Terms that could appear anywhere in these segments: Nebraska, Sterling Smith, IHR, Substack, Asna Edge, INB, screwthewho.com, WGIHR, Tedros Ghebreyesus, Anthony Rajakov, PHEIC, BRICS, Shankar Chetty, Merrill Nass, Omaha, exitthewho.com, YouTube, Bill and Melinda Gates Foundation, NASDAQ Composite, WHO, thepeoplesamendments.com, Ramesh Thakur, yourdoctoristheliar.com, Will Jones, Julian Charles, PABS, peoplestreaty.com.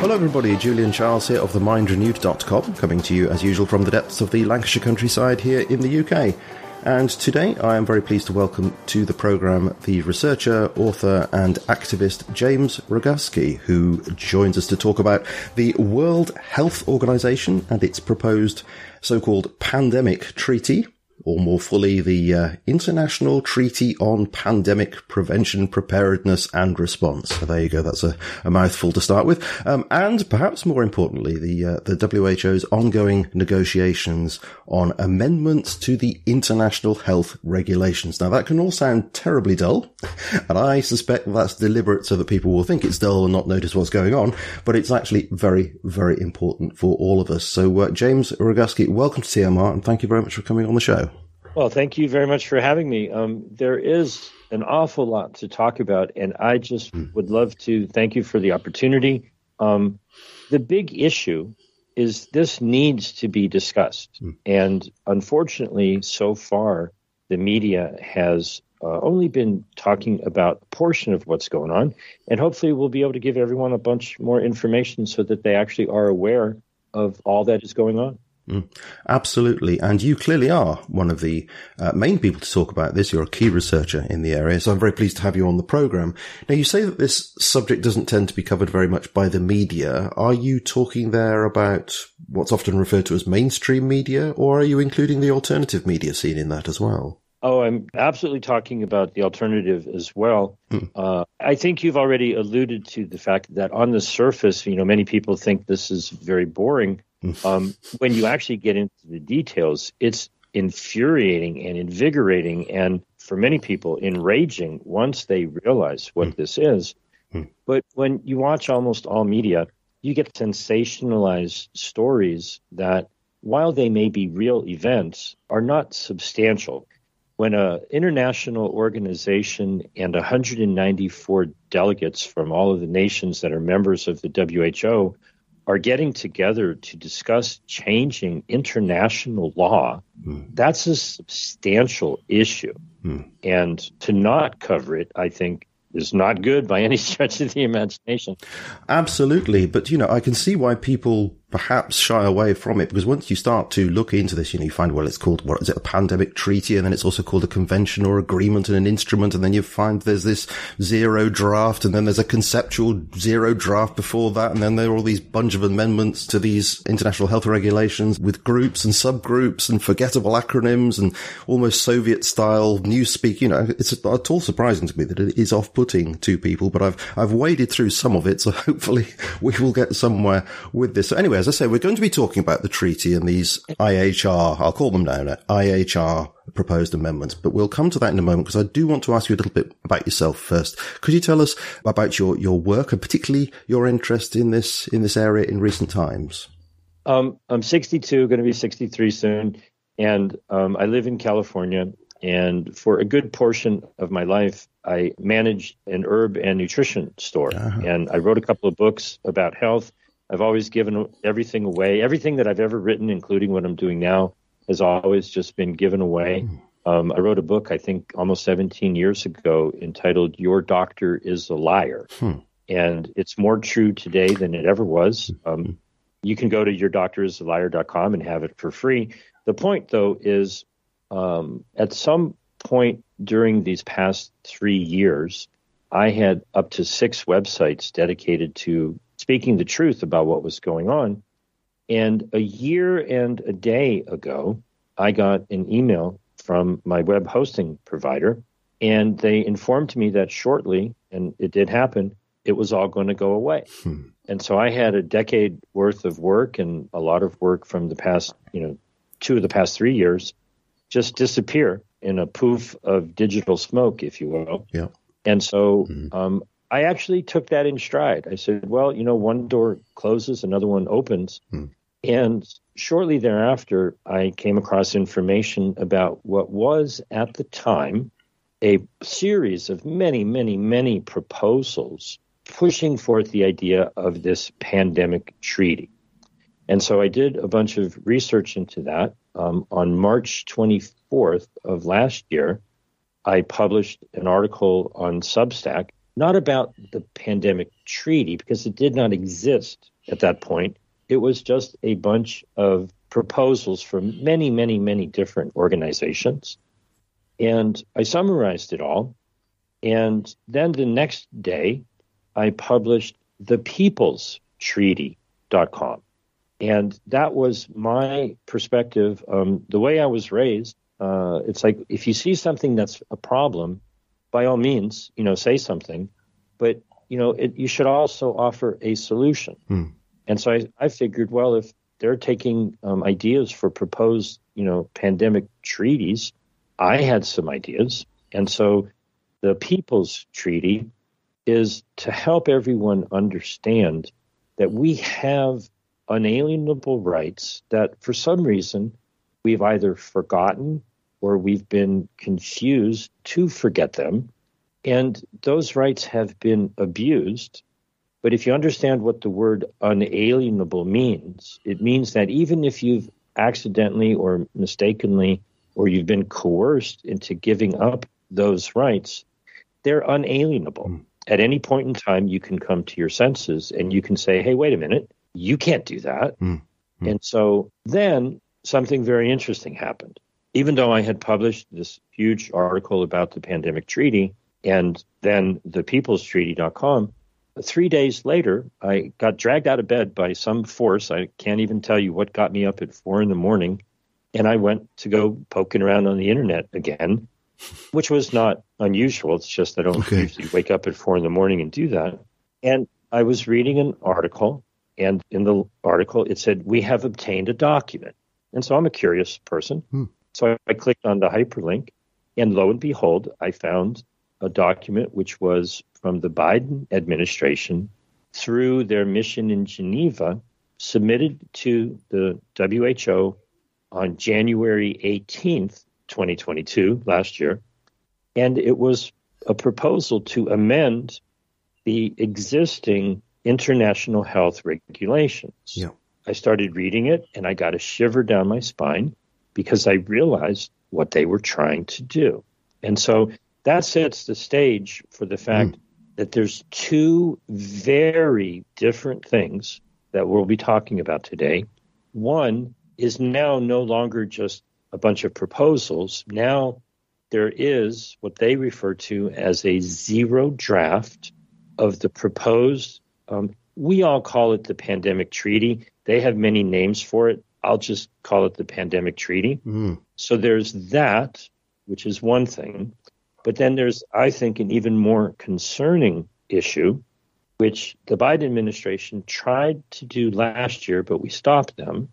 Hello everybody, Julian Charles here of TheMindRenewed.com, coming to you as usual from the depths of the Lancashire countryside here in the UK. And today I am very pleased to welcome to the programme the researcher, author and activist James Roguski, who joins us to talk about the World Health Organisation and its proposed so-called pandemic treaty, or more fully the International Treaty on Pandemic Prevention, Preparedness and Response. So there you go, that's a mouthful to start with. And perhaps more importantly, the WHO's ongoing negotiations on amendments to the international health regulations. Now that can all sound terribly dull, and I suspect that's deliberate so that people will think it's dull and not notice what's going on, but it's actually very, very important for all of us. So James Roguski, welcome to TMR, and thank you very much for coming on the show. Well, thank you very much for having me. There is an awful lot to talk about, and I just would love to thank you for the opportunity. The big issue is this needs to be discussed. And unfortunately, so far, the media has only been talking about a portion of what's going on. And hopefully we'll be able to give everyone a bunch more information so that they actually are aware of all that is going on. Absolutely. And you clearly are one of the main people to talk about this. You're a key researcher in the area, so I'm very pleased to have you on the programme. Now, you say that this subject doesn't tend to be covered very much by the media. Are you talking there about what's often referred to as mainstream media, or are you including the alternative media scene in that as well? Oh, I'm absolutely talking about the alternative as well. I think you've already alluded to the fact that on the surface, many people think this is very boring. When you actually get into the details, it's infuriating and invigorating and, for many people, enraging once they realize what this is. But when you watch almost all media, you get sensationalized stories that, while they may be real events, are not substantial. When an international organization and 194 delegates from all of the nations that are members of the WHO are getting together to discuss changing international law, that's a substantial issue. And to not cover it, I think, is not good by any stretch of the imagination. Absolutely. But, I can see why people perhaps shy away from it, because once you start to look into this, you find, well, it's called, what is it, a pandemic treaty, and then it's also called a convention or agreement and an instrument, and then you find there's this zero draft, and then there's a conceptual zero draft before that, and then there are all these bunch of amendments to these international health regulations with groups and subgroups and forgettable acronyms and almost Soviet-style newspeak. It's at all surprising to me that it is off-putting to people, but I've waded through some of it, so hopefully we will get somewhere with this. So anyway, as I say, we're going to be talking about the treaty and these IHR, I'll call them now, IHR proposed amendments, but we'll come to that in a moment, because I do want to ask you a little bit about yourself first. Could you tell us about your work and particularly your interest in this area in recent times? I'm 62, going to be 63 soon, and I live in California, and for a good portion of my life, I managed an herb and nutrition store, and I wrote a couple of books about health. I've always given everything away. Everything that I've ever written, including what I'm doing now, has always just been given away. I wrote a book, I think, almost 17 years ago entitled Your Doctor is a Liar. And it's more true today than it ever was. You can go to yourdoctoristheliar.com and have it for free. The point, though, is at some point during these past 3 years, I had up to 6 websites dedicated to speaking the truth about what was going on. And a year and a day ago, I got an email from my web hosting provider, and they informed me that shortly, and it did happen, it was all going to go away. And so I had a decade worth of work and a lot of work from the past, 2 of the past 3 years, just disappear in a poof of digital smoke, if you will. Yeah. And so I actually took that in stride. I said, well, one door closes, another one opens. And shortly thereafter, I came across information about what was at the time a series of many, many, many proposals pushing forth the idea of this pandemic treaty. And so I did a bunch of research into that. On March 24th of last year, I published an article on Substack, not about the pandemic treaty, because it did not exist at that point. It was just a bunch of proposals from many, many, many different organizations. And I summarized it all. And then the next day, I published thepeoplesamendments.com. And that was my perspective. The way I was raised, it's like if you see something that's a problem, by all means, say something. But, you should also offer a solution. And so I figured, well, if they're taking ideas for proposed, pandemic treaties, I had some ideas. And so the People's Treaty is to help everyone understand that we have unalienable rights that for some reason we've either forgotten or we've been confused to forget them. And those rights have been abused. But if you understand what the word unalienable means, it means that even if you've accidentally or mistakenly or you've been coerced into giving up those rights, they're unalienable. At any point in time, you can come to your senses and you can say, hey, wait a minute, you can't do that. And so then something very interesting happened. Even though I had published this huge article about the pandemic treaty and then the peoplestreaty.com, 3 days later, I got dragged out of bed by some force. I can't even tell you what got me up at 4 a.m. And I went to go poking around on the internet again, which was not unusual. It's just I don't usually wake up at 4 a.m. and do that. And I was reading an article, and in the article it said, we have obtained a document. And so I'm a curious person. So I clicked on the hyperlink, and lo and behold, I found a document which was from the Biden administration through their mission in Geneva, submitted to the WHO on January 18th, 2022, last year. And it was a proposal to amend the existing international health regulations. Yeah. I started reading it, and I got a shiver down my spine because I realized what they were trying to do. And so that sets the stage for the fact that there's 2 very different things that we'll be talking about today. One is now no longer just a bunch of proposals. Now there is what they refer to as a zero draft of the proposed, we all call it the pandemic treaty. They have many names for it. I'll just call it the pandemic treaty. So there's that, which is one thing. But then there's, I think, an even more concerning issue, which the Biden administration tried to do last year, but we stopped them.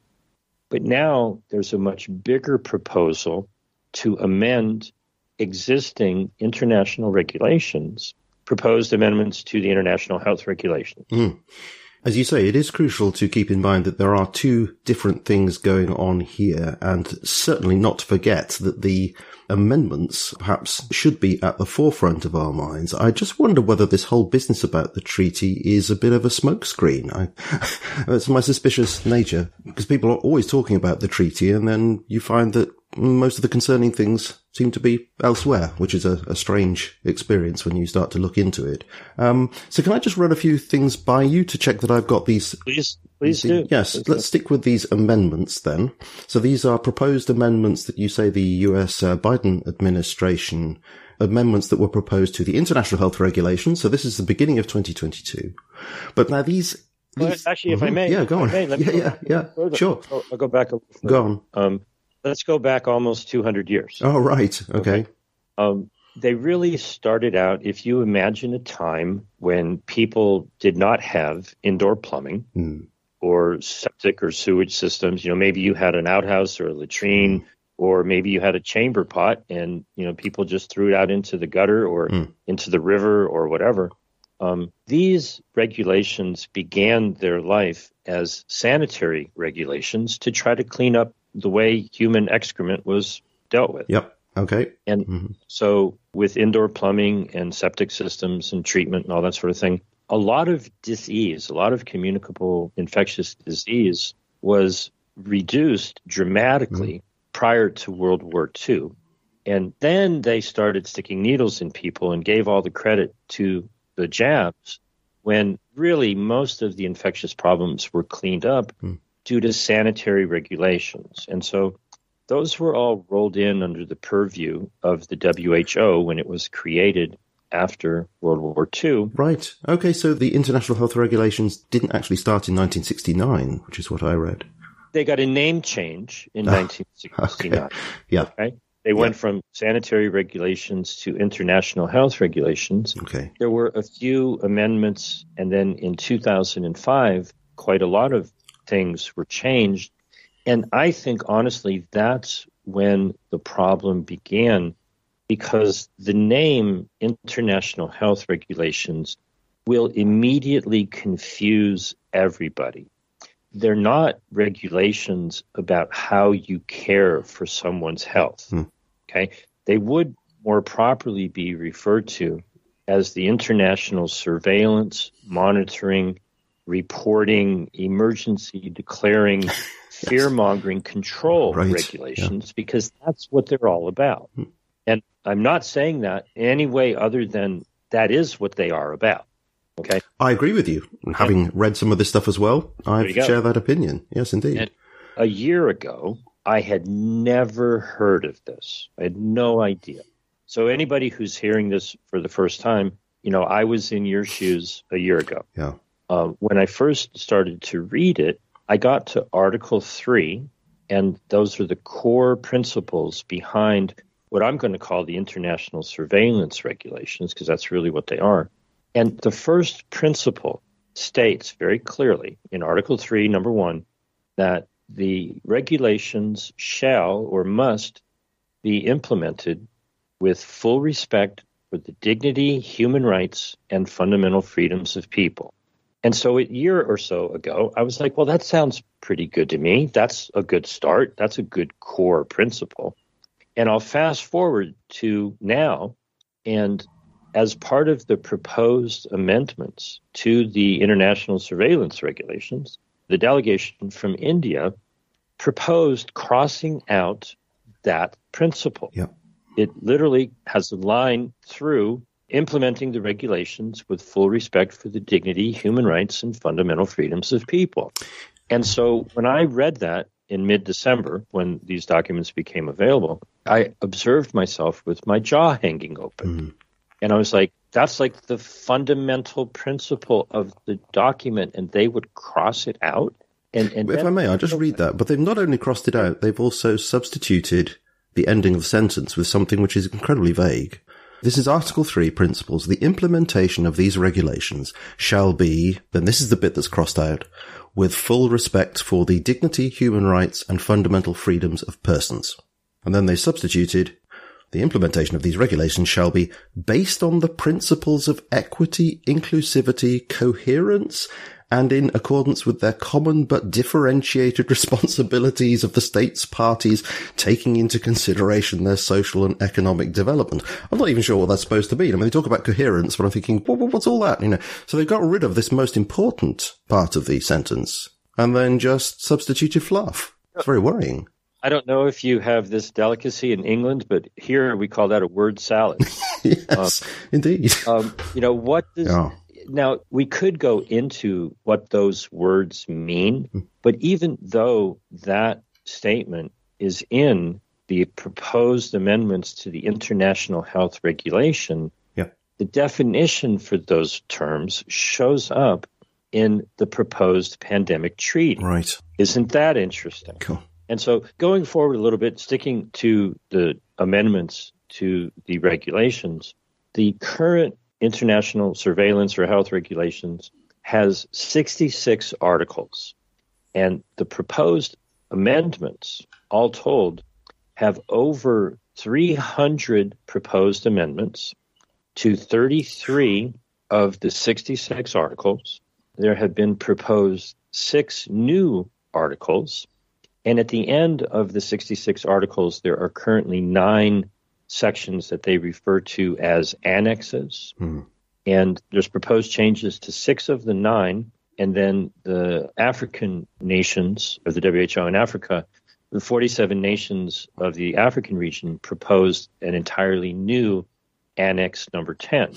But now there's a much bigger proposal to amend existing international regulations, proposed amendments to the international health regulations. As you say, it is crucial to keep in mind that there are 2 different things going on here, and certainly not forget that the amendments perhaps should be at the forefront of our minds. I just wonder whether this whole business about the treaty is a bit of a smokescreen. That's my suspicious nature, because people are always talking about the treaty, and then you find that most of the concerning things seem to be elsewhere, which is a strange experience when you start to look into it. So can I just run a few things by you to check that I've got these? Please do. Yes, let's stick with these amendments then. So these are proposed amendments that you say the US Biden administration, amendments that were proposed to the International Health Regulation. So this is the beginning of 2022. But now these... Well, actually, if I may... Yeah, go on. Sure. I'll go back a little further. Go on. Let's go back almost 200 years. Oh, right. Okay. They really started out, if you imagine a time when people did not have indoor plumbing or septic or sewage systems, you know, maybe you had an outhouse or a latrine or maybe you had a chamber pot and, you know, people just threw it out into the gutter or into the river or whatever. These regulations began their life as sanitary regulations to try to clean up the way human excrement was dealt with. Yep. Okay. And so with indoor plumbing and septic systems and treatment and all that sort of thing, a lot of disease, a lot of communicable infectious disease was reduced dramatically prior to World War II. And then they started sticking needles in people and gave all the credit to the jabs when really most of the infectious problems were cleaned up due to sanitary regulations. And so those were all rolled in under the purview of the WHO when it was created after World War II. Right. Okay, so the international health regulations didn't actually start in 1969, which is what I read. They got a name change in 1969. Okay. Yeah. Okay? They went from sanitary regulations to international health regulations. Okay. There were a few amendments, and then in 2005, quite a lot of things were changed. And I think, honestly, that's when the problem began, because the name International Health Regulations will immediately confuse everybody. They're not regulations about how you care for someone's health. Okay? They would more properly be referred to as the International Surveillance, Monitoring, Reporting, Emergency Declaring, fear-mongering control regulations, because that's what they're all about. And I'm not saying that in any way other than that is what they are about. Okay, I agree with you. And having read some of this stuff as well, I share that opinion. Yes, indeed. And a year ago, I had never heard of this. I had no idea. So anybody who's hearing this for the first time, you know, I was in your shoes a year ago. Yeah. When I first started to read it, I got to Article 3, and those are the core principles behind what I'm going to call the international surveillance regulations, because that's really what they are. And the first principle states very clearly in Article 3, number 1, that the regulations shall or must be implemented with full respect for the dignity, human rights, and fundamental freedoms of people. And so a year or so ago, I was like, well, that sounds pretty good to me. That's a good start. That's a good core principle. And I'll fast forward to now. And as part of the proposed amendments to the international surveillance regulations, the delegation from India proposed crossing out that principle. Yeah. It literally has a line through implementing the regulations with full respect for the dignity, human rights, and fundamental freedoms of people. And so when I read that in mid-December, when these documents became available, I observed myself with my jaw hanging open. And I was like, that's like the fundamental principle of the document, and they would cross it out. And if I may, I'll just read that. But they've not only crossed it out, they've also substituted the ending of the sentence with something which is incredibly vague. This is Article 3 principles. The implementation of these regulations shall be, then this is the bit that's crossed out, with full respect for the dignity, human rights, and fundamental freedoms of persons. And then they substituted, the implementation of these regulations shall be based on the principles of equity, inclusivity, coherence, and in accordance with their common but differentiated responsibilities of the states' parties, taking into consideration their social and economic development. I'm not even sure what that's supposed to mean. I mean, they talk about coherence, but I'm thinking, what's all that? You know, so they got rid of this most important part of the sentence and then just substituted fluff. It's very worrying. I don't know if you have this delicacy in England, but here we call that a word salad. Yes, indeed. Now, we could go into what those words mean, but even though that statement is in the proposed amendments to the International Health Regulation, the definition for those terms shows up in the proposed pandemic treaty. Right. Isn't that interesting? Cool. And so going forward a little bit, sticking to the amendments to the regulations, the current International Surveillance or Health Regulations has 66 articles, and the proposed amendments, all told, have over 300 proposed amendments to 33 of the 66 articles. There have been proposed 6 new articles, and at the end of the 66 articles, there are currently 9 sections that they refer to as annexes. And there's proposed changes to 6 of the 9, and then the African nations of the WHO in Africa, the 47 nations of the African region proposed an entirely new Annex number 10.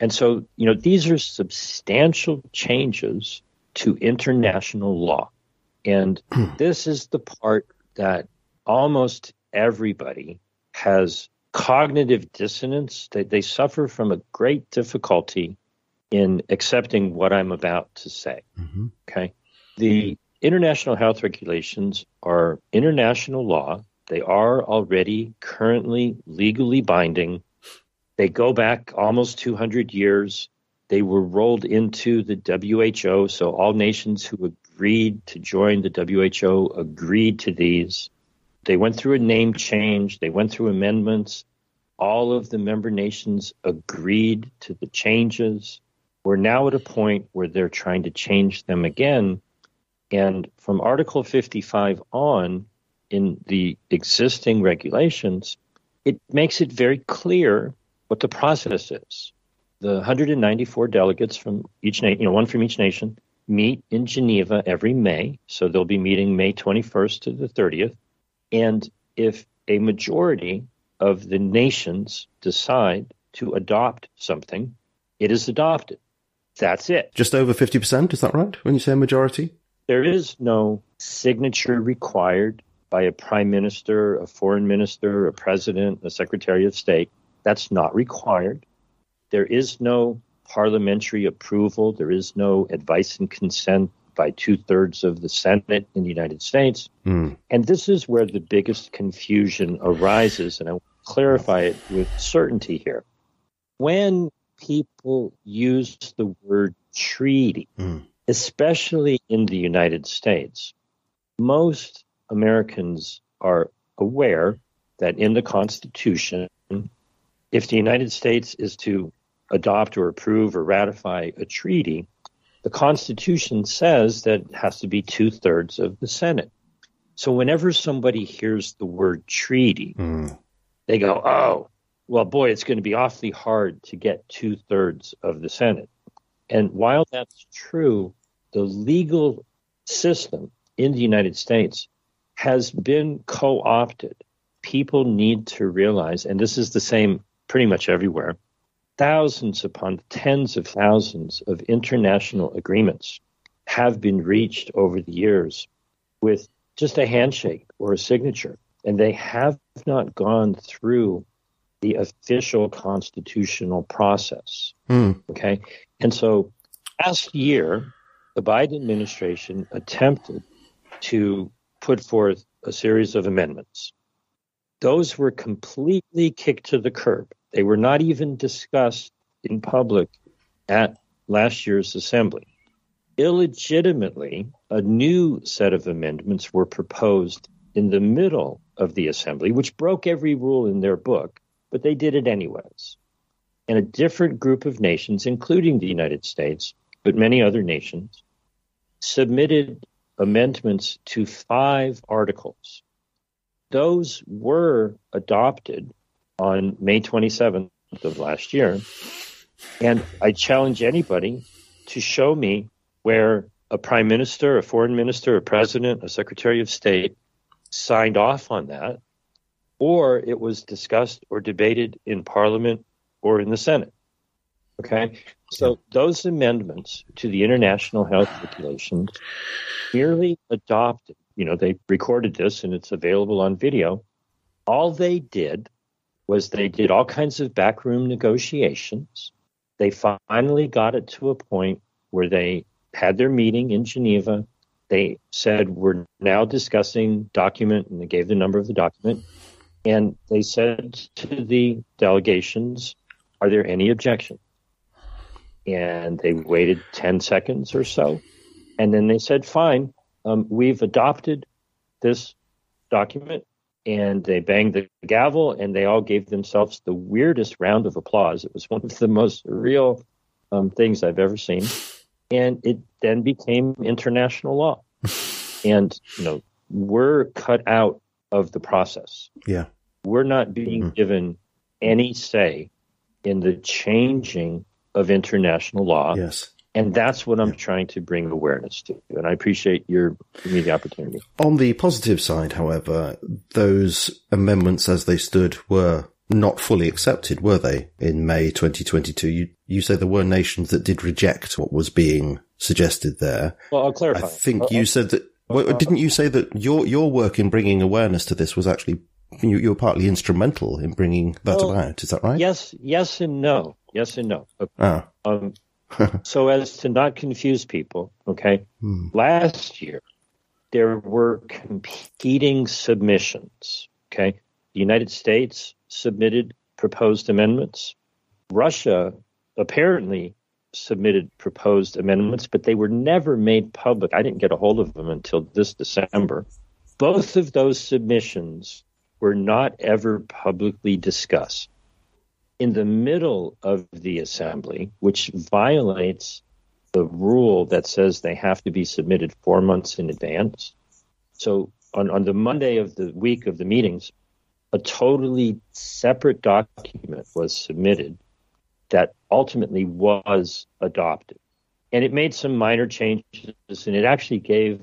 And so, these are substantial changes to international law. And this is the part that almost everybody has cognitive dissonance. They suffer from a great difficulty in accepting what I'm about to say. Okay. The international health regulations are international law. They are already currently legally binding. They go back almost 200 years. They were rolled into the WHO, so all nations who agreed to join the WHO agreed to these. They went through a name change. They went through amendments. All of the member nations agreed to the changes. We're now at a point where they're trying to change them again. And from Article 55 on in the existing regulations, it makes it very clear what the process is. The 194 delegates from each nation, one from each nation, meet in Geneva every May. So they'll be meeting May 21st to the 30th. And if a majority of the nations decide to adopt something, it is adopted. That's it. Just over 50%, is that right? When you say a majority? There is no signature required by a prime minister, a foreign minister, a president, a secretary of state. That's not required. There is no parliamentary approval. There is no advice and consent by 2/3 of the Senate in the United States. And this is where the biggest confusion arises, and I want to clarify it with certainty here. When people use the word treaty, especially in the United States, most Americans are aware that in the Constitution, if the United States is to adopt or approve or ratify a treaty, the Constitution says that it has to be 2/3 of the Senate. So whenever somebody hears the word treaty, they go, oh, well, boy, it's going to be awfully hard to get 2/3 of the Senate. And while that's true, the legal system in the United States has been co-opted. People need to realize, and this is the same pretty much everywhere, thousands upon tens of thousands of international agreements have been reached over the years with just a handshake or a signature, and they have not gone through the official constitutional process. Okay. And so last year, the Biden administration attempted to put forth a series of amendments. Those were completely kicked to the curb. They were not even discussed in public at last year's assembly. Illegitimately, a new set of amendments were proposed in the middle of the assembly, which broke every rule in their book, but they did it anyways. And a different group of nations, including the United States, but many other nations, submitted amendments to 5 articles. Those were adopted on May 27th of last year. And I challenge anybody to show me where a prime minister, a foreign minister, a president, a secretary of state signed off on that, or it was discussed or debated in Parliament or in the Senate. Okay, so those amendments to the international health regulations merely adopted, you know, they recorded this and it's available on video. All they did was they did all kinds of backroom negotiations. They finally got it to a point where they had their meeting in Geneva. They said, we're now discussing document, and they gave the number of the document. And they said to the delegations, are there any objections? And they waited 10 seconds or so. And then they said, fine, we've adopted this document. And they banged the gavel, and they all gave themselves the weirdest round of applause. It was one of the most surreal things I've ever seen. And it then became international law. And, you know, we're cut out of the process. Yeah. We're not being given any say in the changing of international law. Yes. And that's what I'm trying to bring awareness to. And I appreciate your giving me the opportunity. On the positive side, however, those amendments as they stood were not fully accepted, were they, in May 2022? You say there were nations that did reject what was being suggested there. Well, I'll clarify. I think you said that... Well, didn't you say that your work in bringing awareness to this was actually... You were partly instrumental in bringing that about. Is that right? Yes and no. Yes and no. Okay. So as to not confuse people, okay, last year there were competing submissions, okay? The United States submitted proposed amendments. Russia apparently submitted proposed amendments, but they were never made public. I didn't get a hold of them until this December. Both of those submissions were not ever publicly discussed. In the middle of the assembly, which violates the rule that says they have to be submitted 4 months in advance. So on the Monday of the week of the meetings, a totally separate document was submitted that ultimately was adopted. And it made some minor changes, and it actually gave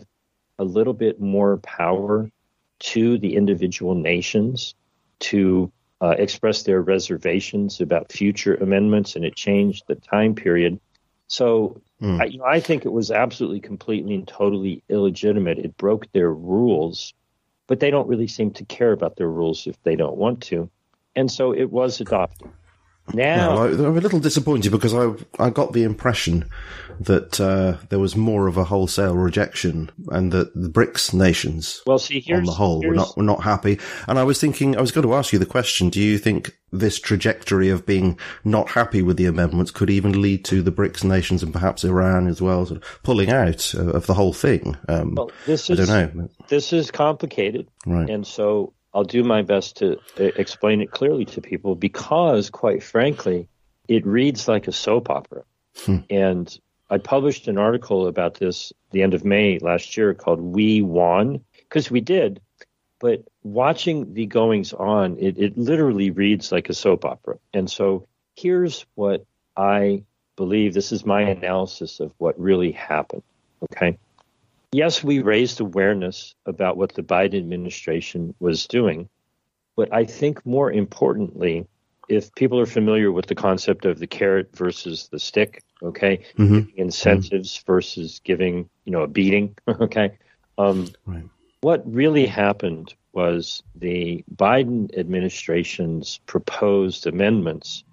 a little bit more power to the individual nations to expressed their reservations about future amendments, and it changed the time period. So I think it was absolutely, completely, and totally illegitimate. It broke their rules, but they don't really seem to care about their rules if they don't want to. And so it was adopted. Now, I'm a little disappointed because I got the impression that there was more of a wholesale rejection, and that the BRICS nations, on the whole, were not happy. And I was thinking, I was going to ask you the question: do you think this trajectory of being not happy with the amendments could even lead to the BRICS nations and perhaps Iran as well sort of pulling out of the whole thing? I don't know. This is complicated, right? And so I'll do my best to explain it clearly to people because, quite frankly, it reads like a soap opera. And I published an article about this at the end of May last year called We Won, because we did. But watching the goings-on, it literally reads like a soap opera. And so here's what I believe. This is my analysis of what really happened, okay? Yes, we raised awareness about what the Biden administration was doing, but I think more importantly, if people are familiar with the concept of the carrot versus the stick, okay, incentives versus giving, you know, a beating, okay, what really happened was the Biden administration's proposed amendments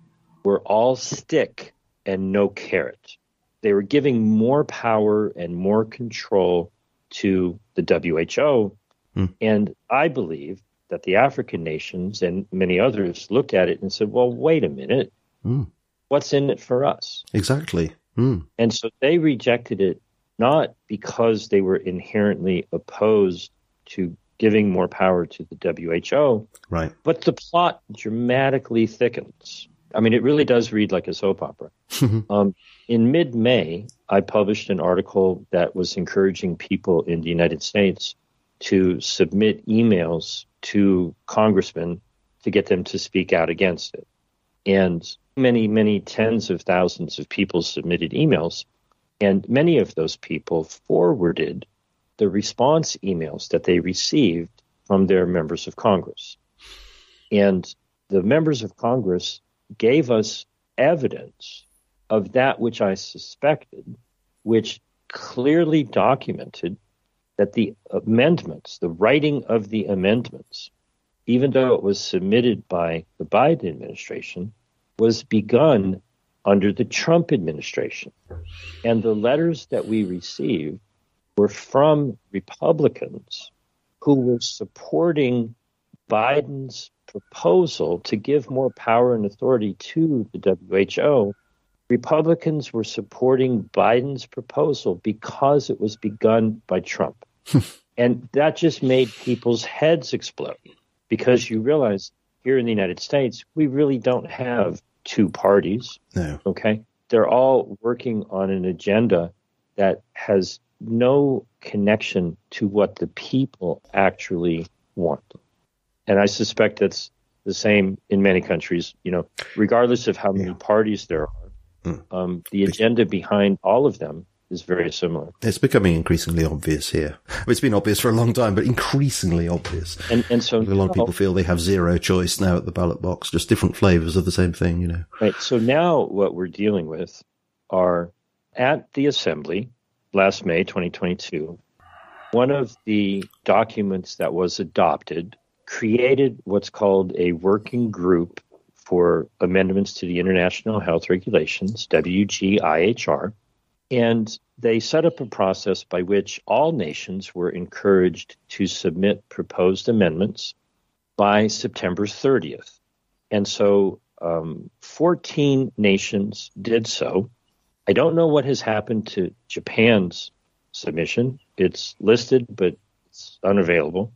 were all stick and no carrot. They were giving more power and more control to the WHO. And I believe that the African nations and many others looked at it and said, well, wait a minute, what's in it for us? Exactly. And so they rejected it not because they were inherently opposed to giving more power to the WHO, right? But the plot dramatically thickens. I mean, it really does read like a soap opera. In mid-May, I published an article that was encouraging people in the United States to submit emails to congressmen to get them to speak out against it. And many, many tens of thousands of people submitted emails, and many of those people forwarded the response emails that they received from their members of Congress. And the members of Congress gave us evidence of that which I suspected, which clearly documented that the amendments, the writing of the amendments, even though it was submitted by the Biden administration, was begun under the Trump administration. And the letters that we received were from Republicans who were supporting Biden's proposal to give more power and authority to the WHO. Republicans were supporting Biden's proposal because it was begun by Trump. And that just made people's heads explode, because you realize here in the United States, we really don't have two parties. No. Okay. They're all working on an agenda that has no connection to what the people actually want. And I suspect that's the same in many countries, you know, regardless of how many parties there are. The agenda behind all of them is very similar. It's becoming increasingly obvious here. It's been obvious for a long time, but increasingly obvious. And so a lot of people feel they have zero choice now at the ballot box, just different flavors of the same thing, you know. Right. So now what we're dealing with are, at the Assembly last May 2022, one of the documents that was adopted created what's called a working group for amendments to the International Health Regulations, WGIHR, and they set up a process by which all nations were encouraged to submit proposed amendments by September 30th. And so 14 nations did so. I don't know what has happened to Japan's submission. It's listed, but it's unavailable.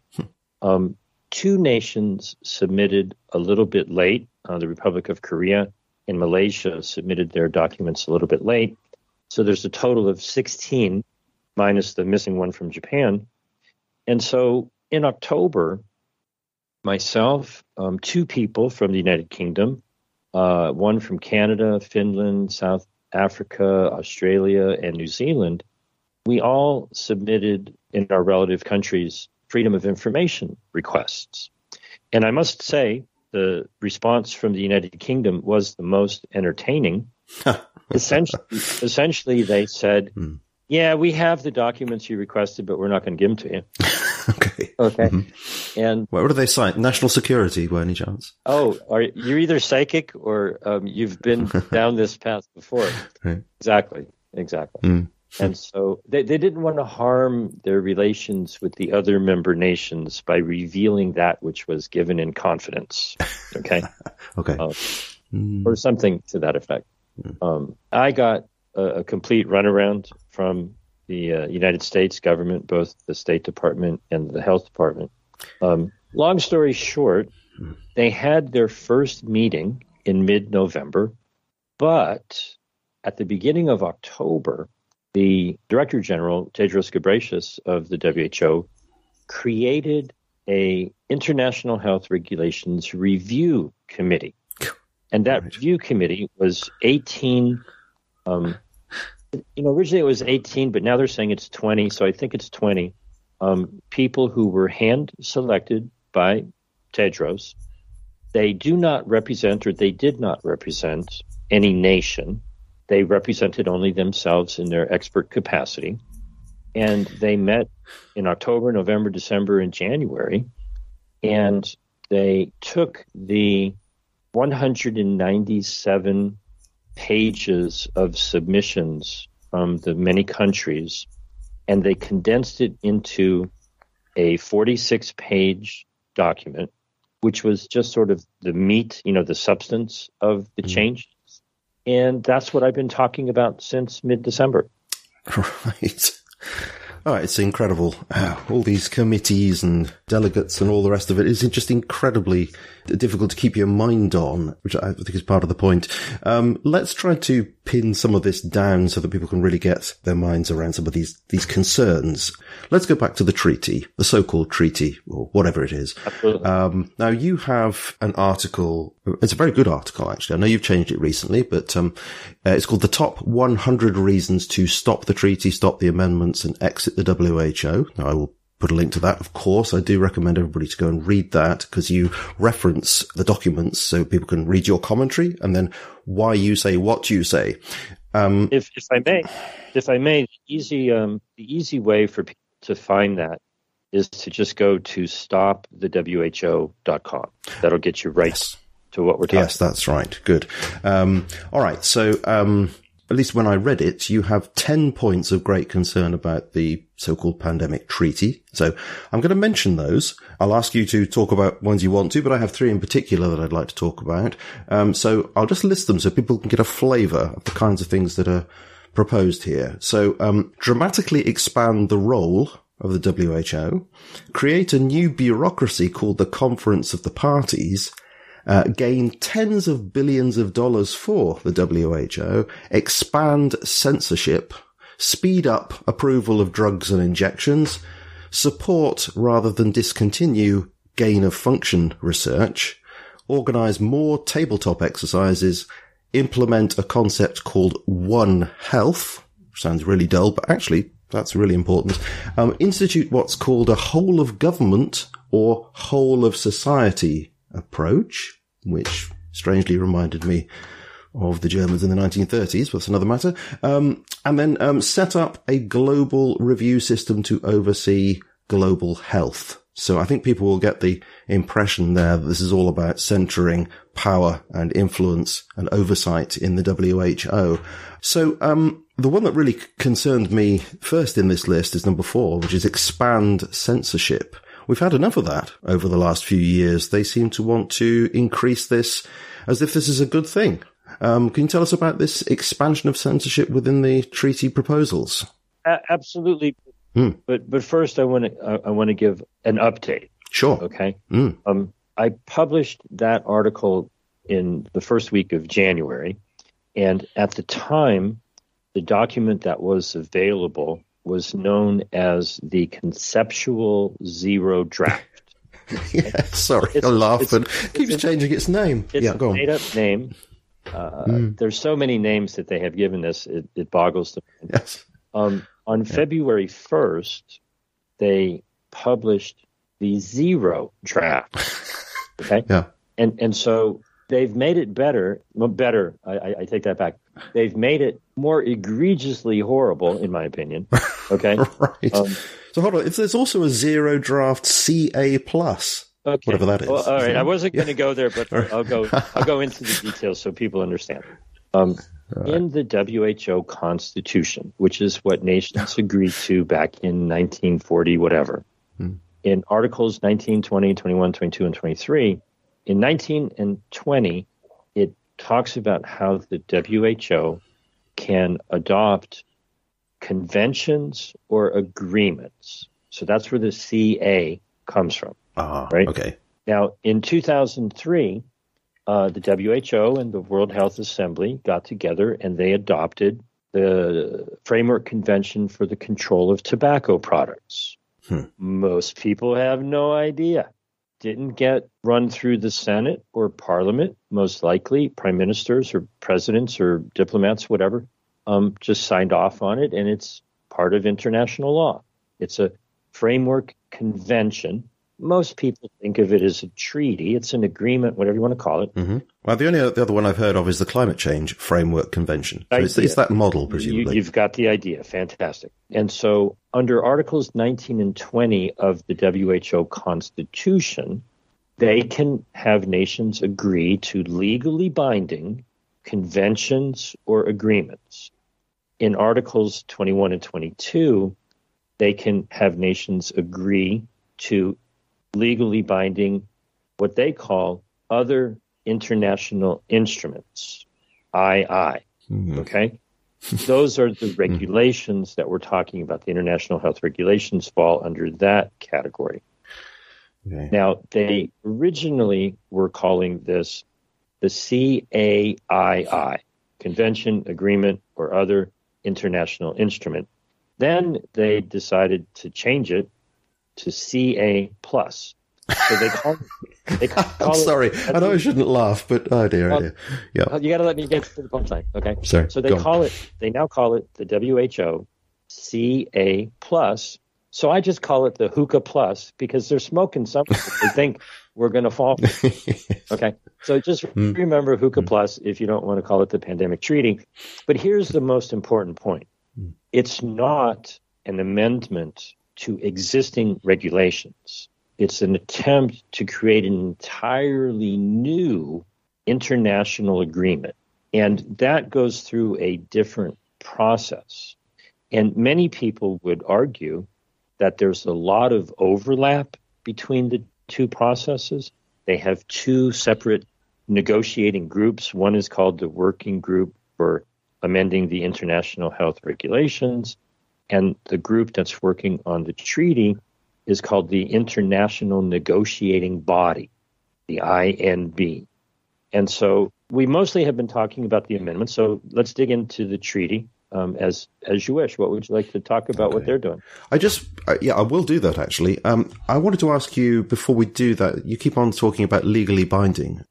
Two nations submitted a little bit late. The Republic of Korea and Malaysia submitted their documents a little bit late. So there's a total of 16, minus the missing one from Japan. And so in October, myself, two people from the United Kingdom, one from Canada, Finland, South Africa, Australia, and New Zealand, we all submitted in our relative countries freedom of information requests. And I must say, the response from the United Kingdom was the most entertaining. Essentially, they said, yeah, we have the documents you requested, but we're not going to give them to you. Okay. Mm-hmm. And what do they cite? National security, by any chance? Oh, you're either psychic or you've been down this path before. Right. Exactly. Mm. And so they didn't want to harm their relations with the other member nations by revealing that which was given in confidence. Okay. Or something to that effect. I got a complete runaround from the United States government, both the State Department and the Health Department. Long story short, they had their first meeting in mid-November, but at the beginning of October, the Director General, Tedros Ghebreyesus of the WHO, created a International Health Regulations Review Committee. And that review committee was 18, originally it was 18, but now they're saying it's 20, so I think it's 20, people who were hand-selected by Tedros. They do not represent, or they did not represent, any nation. They represented only themselves in their expert capacity, and they met in October, November, December, and January, and they took the 197 pages of submissions from the many countries, and they condensed it into a 46-page document, which was just sort of the meat, the substance of the change. And that's what I've been talking about since mid-December. Right. All right. It's incredible. All these committees and delegates and all the rest of it is just incredibly difficult to keep your mind on, which I think is part of the point. Let's try to pin some of this down so that people can really get their minds around some of these concerns. Let's go back to the treaty, the so-called treaty, or whatever it is. Absolutely. Now, you have an article. It's a very good article, actually. I know you've changed it recently, but it's called The Top 100 Reasons to Stop the Treaty, Stop the Amendments, and Exit the WHO. Now, I will put a link to that. Of course, I do recommend everybody to go and read that because you reference the documents so people can read your commentary and then why you say what you say. If I may, the easy way for people to find that is to just go to stopthewho.com. That'll get you right to what we're talking about. Yes, that's right. Good. All right. So, at least when I read it, you have 10 points of great concern about the so-called pandemic treaty. So I'm going to mention those. I'll ask you to talk about ones you want to, but I have three in particular that I'd like to talk about. So I'll just list them so people can get a flavor of the kinds of things that are proposed here. So dramatically expand the role of the WHO, create a new bureaucracy called the Conference of the Parties, gain tens of billions of dollars for the WHO, expand censorship, speed up approval of drugs and injections, support rather than discontinue gain-of-function research, organize more tabletop exercises, implement a concept called One Health, which sounds really dull, but actually that's really important, institute what's called a whole-of-government or whole-of-society approach, which strangely reminded me of the Germans in the 1930s, but that's another matter. And then set up a global review system to oversee global health. So I think people will get the impression there that this is all about centering power and influence and oversight in the WHO. So the one that really concerned me first in this list is number 4, which is expand censorship. We've had enough of that over the last few years. They seem to want to increase this as if this is a good thing. Can you tell us about this expansion of censorship within the treaty proposals? Absolutely. Mm. But first, I want to give an update. Sure. Okay. Mm. I published that article in the first week of January, and at the time, the document that was available was known as the Conceptual Zero Draft. Yeah, sorry, I laugh, but it keeps changing its name. It's a made-up name. There's so many names that they have given this, it boggles the mind. Yes. On February 1st, they published the Zero Draft. Okay? Yeah. And so they've made it better. I take that back. They've made it more egregiously horrible, in my opinion. Okay. Right. So hold on. There's also a Zero Draft CA+, okay. Whatever that is. Well, all right. I wasn't going to go there, but I'll go into the details so people understand. In the WHO Constitution, which is what nations agreed to back in 1940, whatever, in Articles 19, 20, 21, 22, and 23, in 19 and 20, it talks about how the WHO can adopt conventions or agreements. So that's where the CA comes from. Right? Okay. Now, in 2003, the WHO and the World Health Assembly got together and they adopted the Framework Convention for the Control of Tobacco Products. Most people have no idea. Didn't get run through the Senate or Parliament, most likely prime ministers or presidents or diplomats, whatever, just signed off on it, and it's part of international law. It's a framework convention. Most people think of it as a treaty. It's an agreement, whatever you want to call it. Mm-hmm. Well, the other one I've heard of is the Climate Change Framework Convention. So it's that model, presumably. You've got the idea. Fantastic. And so under Articles 19 and 20 of the WHO Constitution, they can have nations agree to legally binding conventions or agreements. In Articles 21 and 22, they can have nations agree to legally binding what they call other international instruments, II. Mm-hmm. Okay? Those are the regulations that we're talking about. The international health regulations fall under that category. Okay. Now, they originally were calling this the CAII, Convention, Agreement, or Other International Instrument. Then they decided to change it to CA+. So they call it... I'm sorry. I know I shouldn't laugh, but oh dear. Yeah. You got to let me get to the punchline, okay? Sorry, so they now call it the WHO CA+, So I just call it the hookah plus because they're smoking something they think we're going to fall for. Okay. So just remember hookah plus if you don't want to call it the pandemic treaty. But here's the most important point. It's not an amendment to existing regulations. It's an attempt to create an entirely new international agreement. And that goes through a different process. And many people would argue that there's a lot of overlap between the two processes. They have two separate negotiating groups. One is called the Working Group for Amending the International Health Regulations, and the group that's working on the treaty is called the International Negotiating Body, the INB. And so we mostly have been talking about the amendments, so let's dig into the treaty. As you wish. What would you like to talk about? Okay. What they're doing? I will do that actually. I wanted to ask you before we do that. You keep on talking about legally binding.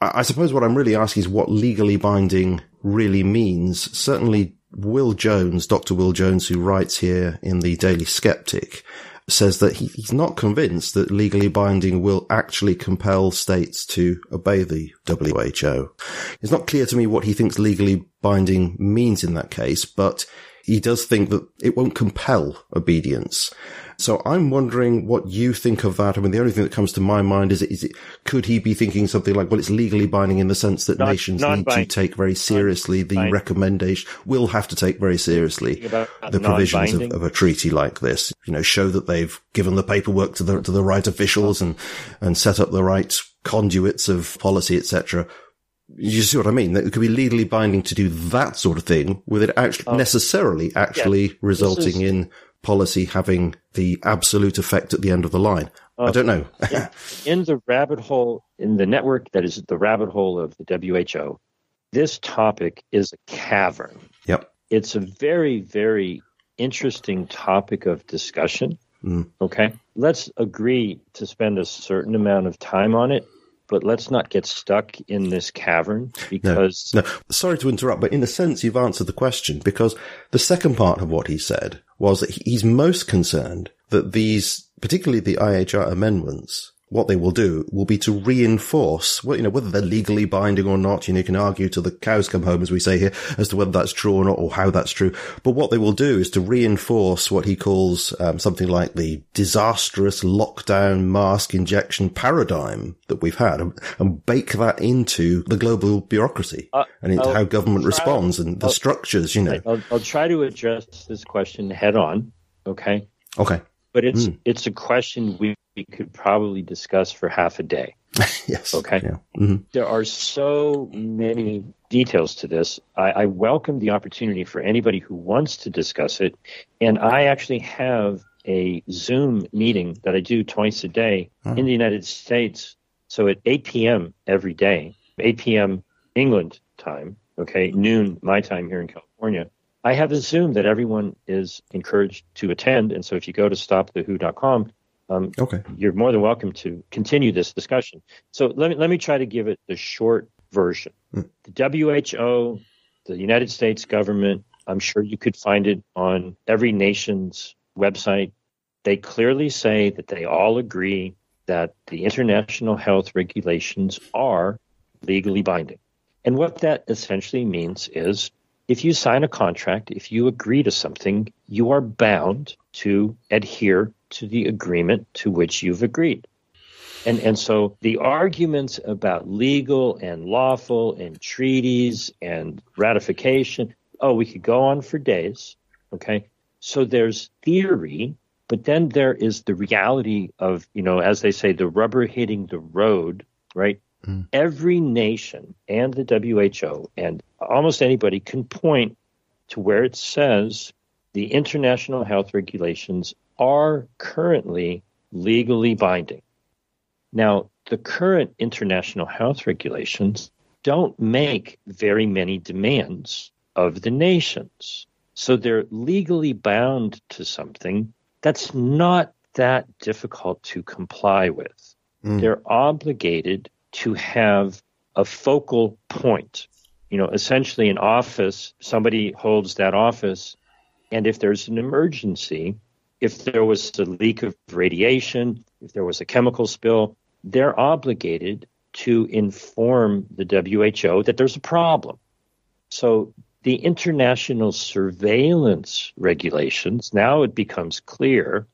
I suppose what I'm really asking is what legally binding really means. Certainly, Will Jones, Dr. Will Jones, who writes here in the Daily Skeptic, says that he's not convinced that legally binding will actually compel states to obey the WHO. It's not clear to me what he thinks legally binding means in that case, but he does think that it won't compel obedience. So I'm wondering what you think of that. I mean, the only thing that comes to my mind is it could he be thinking something like, well, it's legally binding in the sense that nations need to take very seriously the recommendation, will have to take very seriously the provisions of a treaty like this, you know, show that they've given the paperwork to the right officials and set up the right conduits of policy, etc. You see what I mean? That it could be legally binding to do that sort of thing with it necessarily resulting in policy having the absolute effect at the end of the line. I don't know. in the rabbit hole, in the network that is the rabbit hole of the WHO, this topic is a cavern. Yep. It's a very, very interesting topic of discussion. Mm. Okay. Let's agree to spend a certain amount of time on it, but let's not get stuck in this cavern because... No. Sorry to interrupt, but in a sense, you've answered the question because the second part of what he said was that he's most concerned that these, particularly the IHR amendments, what they will do will be to reinforce, well, you know, whether they're legally binding or not, you know, you can argue till the cows come home, as we say here, as to whether that's true or not or how that's true. But what they will do is to reinforce what he calls something like the disastrous lockdown mask injection paradigm that we've had and bake that into the global bureaucracy and into how government responds and the structures, you know. I'll try to address this question head on, okay? Okay. But it's a question we could probably discuss for half a day. Yes. Okay. Yeah. Mm-hmm. There are so many details to this. I welcome the opportunity for anybody who wants to discuss it. And I actually have a Zoom meeting that I do twice a day in the United States. So at 8 p.m. every day, 8 p.m. England time, okay, noon my time here in California, I have a Zoom that everyone is encouraged to attend. And so if you go to stopthewho.com, you're more than welcome to continue this discussion. So let me try to give it the short version. Mm. The WHO, the United States government, I'm sure you could find it on every nation's website. They clearly say that they all agree that the international health regulations are legally binding. And what that essentially means is if you sign a contract, if you agree to something, you are bound to adhere to the agreement to which you've agreed. And so the arguments about legal and lawful and treaties and ratification, we could go on for days, okay? So there's theory, but then there is the reality of, you know, as they say, the rubber hitting the road, right? Mm. Every nation and the WHO and almost anybody can point to where it says the international health regulations are currently legally binding. Now, the current international health regulations don't make very many demands of the nations. So they're legally bound to something that's not that difficult to comply with. Mm. They're obligated to have a focal point. You know, essentially an office, somebody holds that office, and if there's an emergency, if there was a leak of radiation, if there was a chemical spill, they're obligated to inform the WHO that there's a problem. So the international surveillance regulations, now it becomes clear,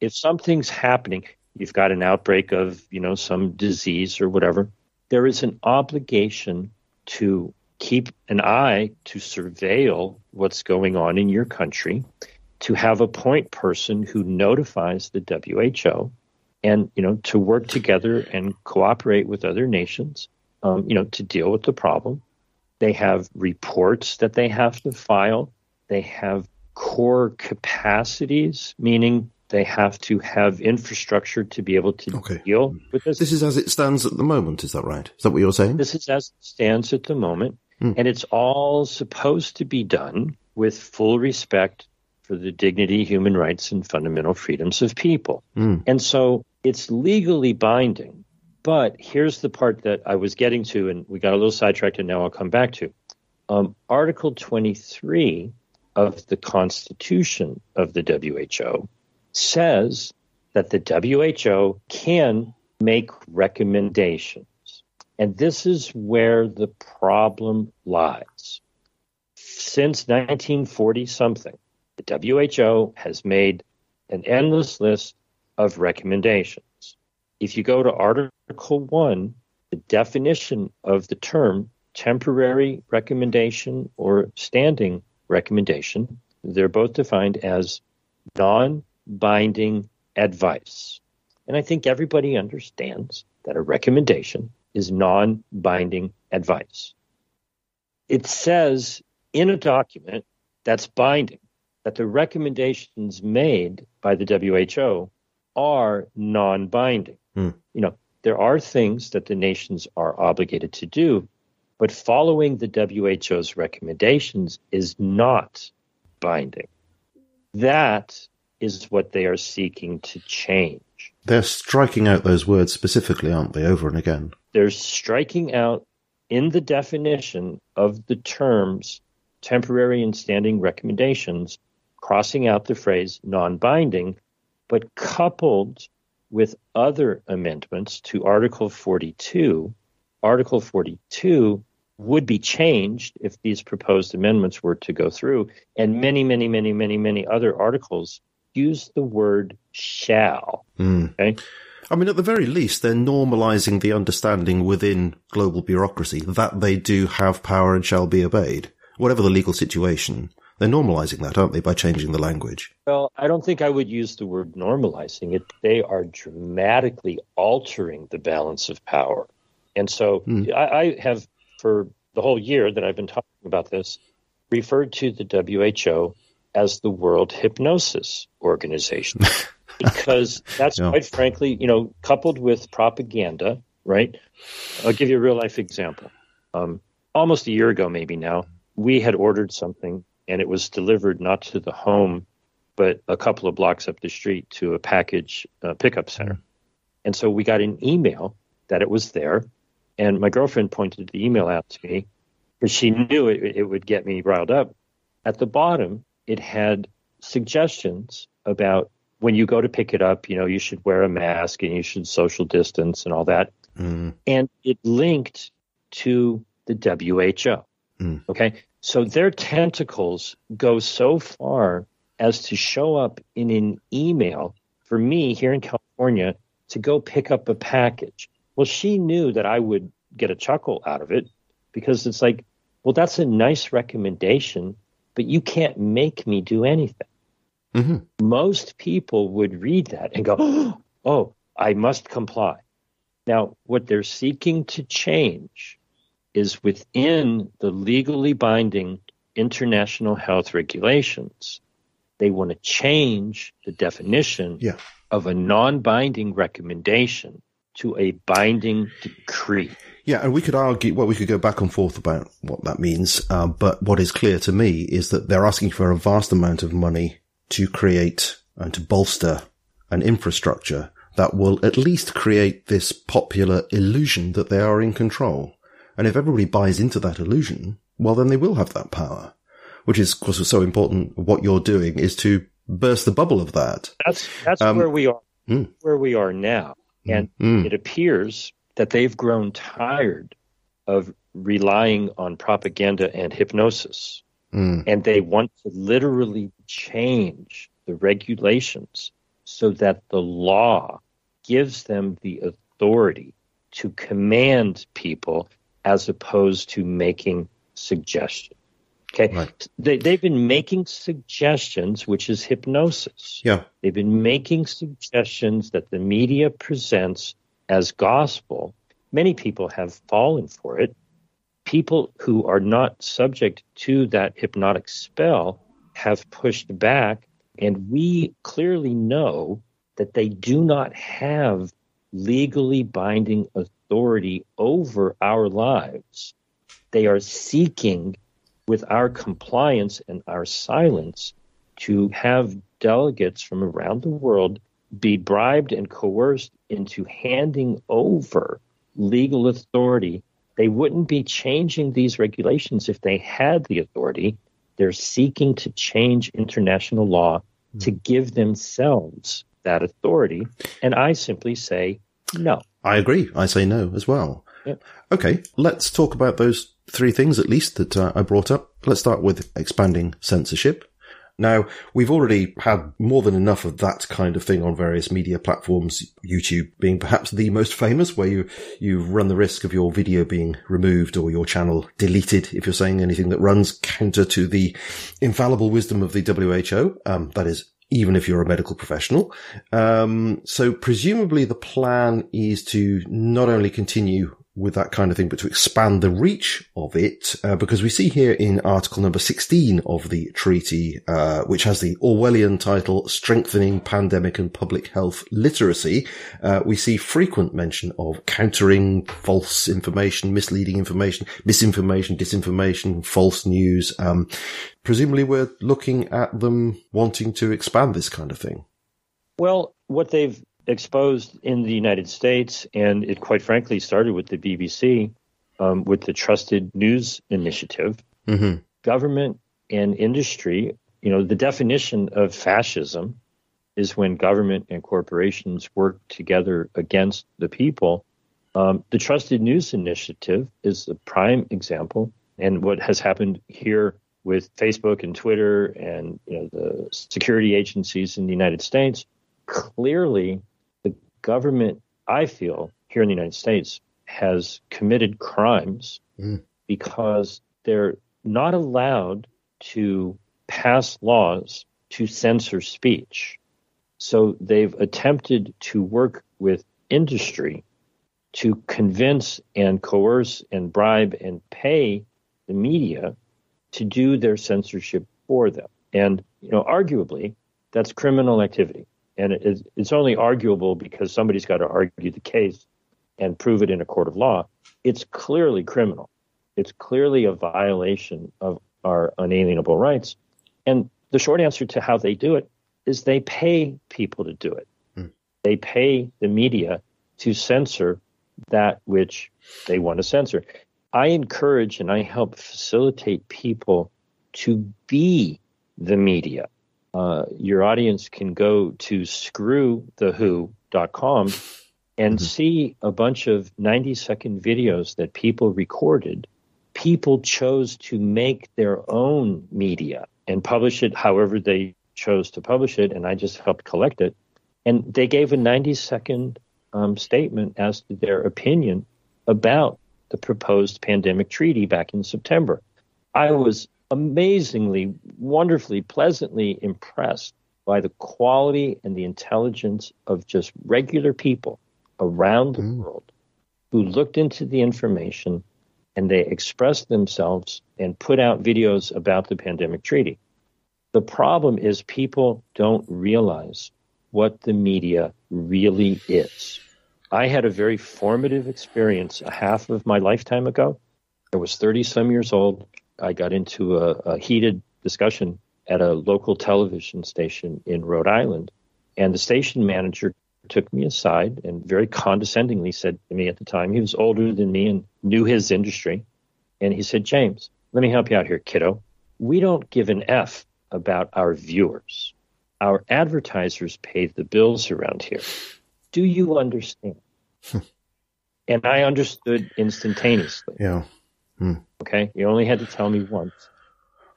if something's happening, you've got an outbreak of, some disease or whatever, there is an obligation to keep an eye, to surveil what's going on in your country, to have a point person who notifies the WHO, and, to work together and cooperate with other nations, to deal with the problem. They have reports that they have to file. They have core capacities, meaning they have to have infrastructure to be able to deal with this. This is as it stands at the moment, is that right? Is that what you're saying? This is as it stands at the moment, and it's all supposed to be done with full respect for the dignity, human rights, and fundamental freedoms of people. And so it's legally binding. But here's the part that I was getting to, and we got a little sidetracked, and now I'll come back to. Article 23 of the Constitution of the WHO says that the WHO can make recommendations. And this is where the problem lies. Since 1940-something, the WHO has made an endless list of recommendations. If you go to Article 1, the definition of the term temporary recommendation or standing recommendation, they're both defined as non-binding advice. And I think everybody understands that a recommendation is non-binding advice. It says in a document that's binding that the recommendations made by the WHO are non-binding. There are things that the nations are obligated to do, but following the WHO's recommendations is not binding. That is what they are seeking to change. They're striking out those words specifically, aren't they, over and again? They're striking out in the definition of the terms temporary and standing recommendations, crossing out the phrase non-binding, but coupled with other amendments to Article 42. Article 42 would be changed if these proposed amendments were to go through, and many other articles use the word shall. Okay? I mean, at the very least, they're normalizing the understanding within global bureaucracy that they do have power and shall be obeyed. Whatever the legal situation, they're normalizing that, aren't they, by changing the language? Well, I don't think I would use the word normalizing it. They are dramatically altering the balance of power. And so I have, for the whole year that I've been talking about this, referred to the WHO as the World Hypnosis Organization, because that's quite frankly, coupled with propaganda, right? I'll give you a real-life example. Almost a year ago, maybe now, we had ordered something, and it was delivered not to the home, but a couple of blocks up the street to a package pickup center. And so we got an email that it was there, and my girlfriend pointed the email out to me because she knew it would get me riled up. At the bottom, it had suggestions about when you go to pick it up, you should wear a mask and you should social distance and all that. And it linked to the WHO. Okay, so their tentacles go so far as to show up in an email for me here in California to go pick up a package. Well, she knew that I would get a chuckle out of it because it's like, well, that's a nice recommendation, but you can't make me do anything. Most people would read that and go, oh, I must comply. Now, what they're seeking to change is within the legally binding international health regulations. They want to change the definition of a non-binding recommendation to a binding decree. Yeah, and we could argue, we could go back and forth about what that means, but what is clear to me is that they're asking for a vast amount of money to create and to bolster an infrastructure that will at least create this popular illusion that they are in control. And if everybody buys into that illusion, well, then they will have that power, which is, of course, so important. What you're doing is to burst the bubble of that. That's where we are. Where we are now, and it appears that they've grown tired of relying on propaganda and hypnosis, and they want to literally change the regulations so that the law gives them the authority to command people as opposed to making suggestions. Okay, right. They've been making suggestions, which is hypnosis. Yeah, they've been making suggestions that the media presents as gospel. Many people have fallen for it. People who are not subject to that hypnotic spell have pushed back, and we clearly know that they do not have legally binding authority over our lives. They are seeking, with our compliance and our silence, to have delegates from around the world be bribed and coerced into handing over legal authority. They wouldn't be changing these regulations if they had the authority. They're seeking to change international law to give themselves that authority. And I simply say no. I agree. I say no as well. Yeah. Okay, let's talk about those three things at least that I brought up. Let's start with expanding censorship. Now, we've already had more than enough of that kind of thing on various media platforms, YouTube being perhaps the most famous, where you run the risk of your video being removed or your channel deleted if you're saying anything that runs counter to the infallible wisdom of the WHO. That is, even if you're a medical professional. So presumably the plan is to not only continue with that kind of thing, but to expand the reach of it, because we see here in article number 16 of the treaty, which has the Orwellian title, Strengthening Pandemic and Public Health Literacy, we see frequent mention of countering false information, misleading information, misinformation, disinformation, false news. Presumably we're looking at them wanting to expand this kind of thing. Well, what they've exposed in the United States, and it quite frankly started with the BBC, with the Trusted News Initiative, government and industry. You know, the definition of fascism is when government and corporations work together against the people. The Trusted News Initiative is the prime example, and what has happened here with Facebook and Twitter and, you know, the security agencies in the United States. Clearly, the government, I feel, here in the United States has committed crimes because they're not allowed to pass laws to censor speech. So they've attempted to work with industry to convince and coerce and bribe and pay the media to do their censorship for them. And, you know, arguably, that's criminal activity. And it's only arguable because somebody's got to argue the case and prove it in a court of law. It's clearly criminal. It's clearly a violation of our unalienable rights. And the short answer to how they do it is they pay people to do it. They pay the media to censor that which they want to censor. I encourage and I help facilitate people to be the media. Your audience can go to screwthewho.com and see a bunch of 90-second videos that people recorded. People chose to make their own media and publish it however they chose to publish it, and I just helped collect it. And they gave a 90-second statement as to their opinion about the proposed pandemic treaty back in September. I was amazingly, wonderfully, pleasantly impressed by the quality and the intelligence of just regular people around the world who looked into the information and they expressed themselves and put out videos about the pandemic treaty. The problem is people don't realize what the media really is. I had a very formative experience a half of my lifetime ago. I was 30-some years old. I got into a heated discussion at a local television station in Rhode Island, and the station manager took me aside and very condescendingly said to me at the time, he was older than me and knew his industry, and he said, "James, let me help you out here, kiddo. We don't give an F about our viewers." Our advertisers pay the bills around here. Do you understand? And I understood instantaneously. Yeah. Hmm. Okay? You only had to tell me once.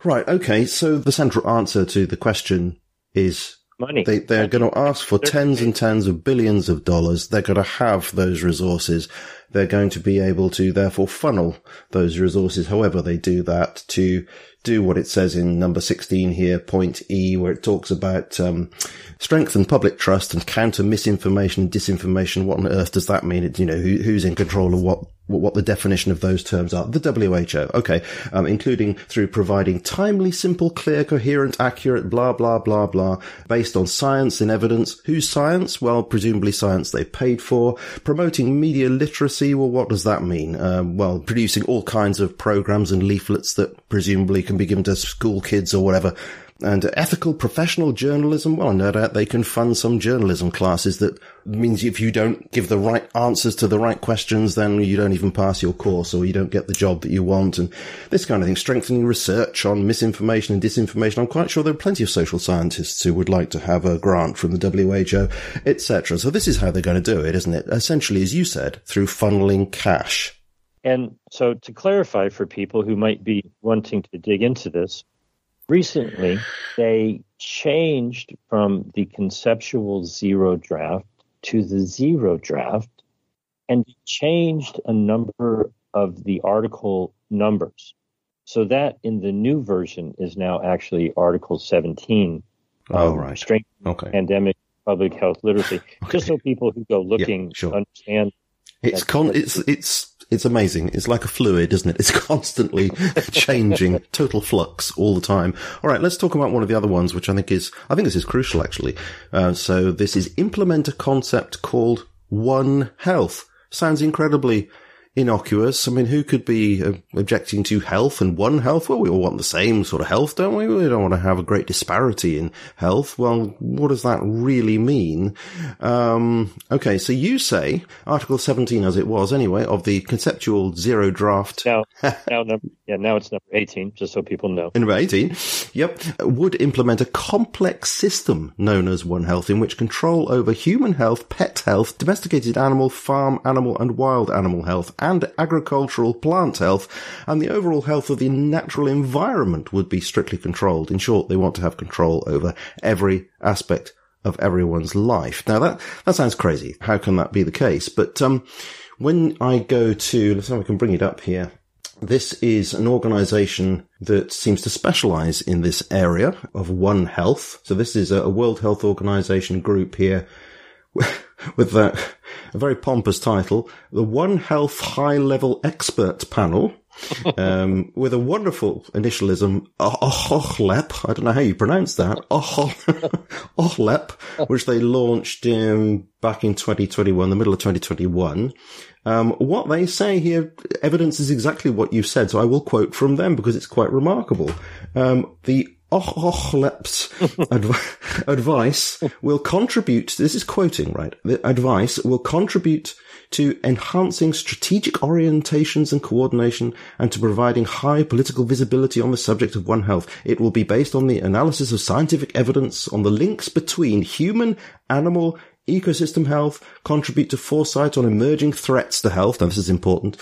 Right, okay. So the central answer to the question is money. They're going to ask for tens and tens of billions of dollars. They're going to have those resources. They're going to be able to, therefore, funnel those resources, however they do that, to do what it says in number 16 here, point E, where it talks about strengthen public trust and counter misinformation and disinformation. What on earth does that mean? It, you know, who's in control of what the definition of those terms are. The WHO, okay, including through providing timely, simple, clear, coherent, accurate, blah, blah, blah, blah, based on science and evidence. Whose science? Well, presumably science they paid for. Promoting media literacy. Well, what does that mean? Well, producing all kinds of programs and leaflets that presumably can be given to school kids or whatever. And ethical professional journalism, well, no doubt they can fund some journalism classes. That means if you don't give the right answers to the right questions, then you don't even pass your course or you don't get the job that you want, and this kind of thing. Strengthening research on misinformation and disinformation. I'm quite sure there are plenty of social scientists who would like to have a grant from the WHO, etc. So this is how they're going to do it, isn't it? Essentially, as you said, through funneling cash. And so to clarify for people who might be wanting to dig into this, recently they changed from the conceptual zero draft to the zero draft, and changed a number of the article numbers. So that in the new version is now actually Article 17. Right. Strengthening pandemic public health literacy. Okay. Just so people who go looking understand. It's amazing. It's like a fluid, isn't it? It's constantly changing, total flux all the time. All right, let's talk about one of the other ones, which I think this is crucial, actually. So this is implement a concept called One Health. Sounds incredibly innocuous. I mean, who could be objecting to health and One Health? Well, we all want the same sort of health, don't we? We don't want to have a great disparity in health. Well, what does that really mean? Okay, so you say Article 17, as it was anyway, of the conceptual zero draft. Now it's number 18, just so people know. In number 18, yep, would implement a complex system known as One Health, in which control over human health, pet health, domesticated animal, farm animal, and wild animal health, and agricultural plant health, and the overall health of the natural environment would be strictly controlled. In short, they want to have control over every aspect of everyone's life. Now, that sounds crazy. How can that be the case? But when I go to, let's see if I can bring it up here. This is an organization that seems to specialize in this area of One Health. So this is a World Health Organization group here with a very pompous title, the One Health High-Level Expert Panel, with a wonderful initialism, OHLEP. I don't know how you pronounce that. OHLEP, which they launched back in 2021, the middle of 2021. What they say here, evidence is exactly what you said, so I will quote from them because it's quite remarkable. The OHLEP's advice will contribute, this is quoting, right? The advice will contribute to enhancing strategic orientations and coordination, and to providing high political visibility on the subject of One Health. It will be based on the analysis of scientific evidence on the links between human, animal, ecosystem health, contribute to foresight on emerging threats to health. Now, this is important.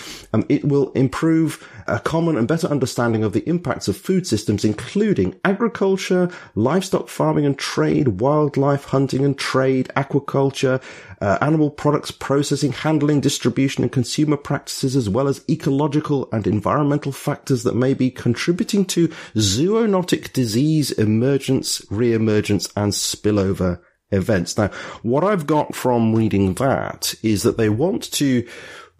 It will improve a common and better understanding of the impacts of food systems, including agriculture, livestock farming and trade, wildlife hunting and trade, aquaculture, animal products processing, handling, distribution and consumer practices, as well as ecological and environmental factors that may be contributing to zoonotic disease, emergence, re-emergence and spillover events. Now, what I've got from reading that is that they want to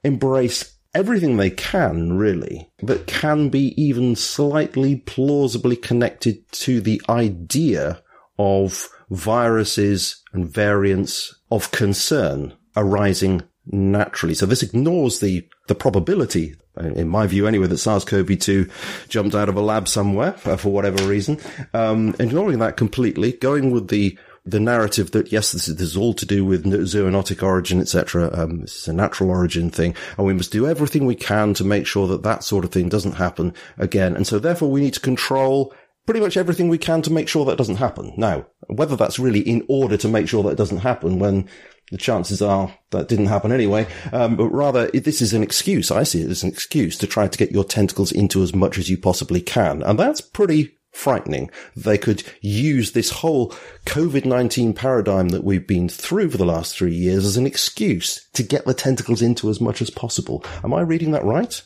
embrace everything they can, really, that can be even slightly plausibly connected to the idea of viruses and variants of concern arising naturally. So this ignores the probability, in my view anyway, that SARS-CoV-2 jumped out of a lab somewhere for whatever reason. Ignoring that completely, going with the narrative that, yes, this is all to do with zoonotic origin, etc. It's a natural origin thing, and we must do everything we can to make sure that that sort of thing doesn't happen again. And so, therefore, we need to control pretty much everything we can to make sure that doesn't happen. Now, whether that's really in order to make sure that it doesn't happen when the chances are that didn't happen anyway, but rather this is an excuse. I see it as an excuse to try to get your tentacles into as much as you possibly can. And that's pretty frightening. They could use this whole COVID-19 paradigm that we've been through for the last 3 years as an excuse to get the tentacles into as much as possible. Am I reading that right?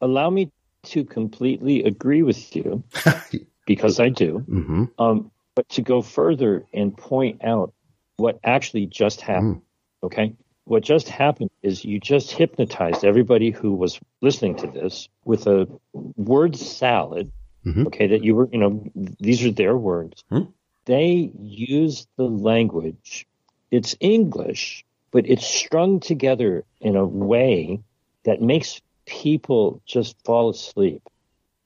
Allow me to completely agree with you, because I do, mm-hmm. But to go further and point out what actually just happened, okay? What just happened is you just hypnotized everybody who was listening to this with a word salad, mm-hmm. okay, that you were, you know, these are their words. Mm-hmm. They use the language. It's English, but it's strung together in a way that makes people just fall asleep.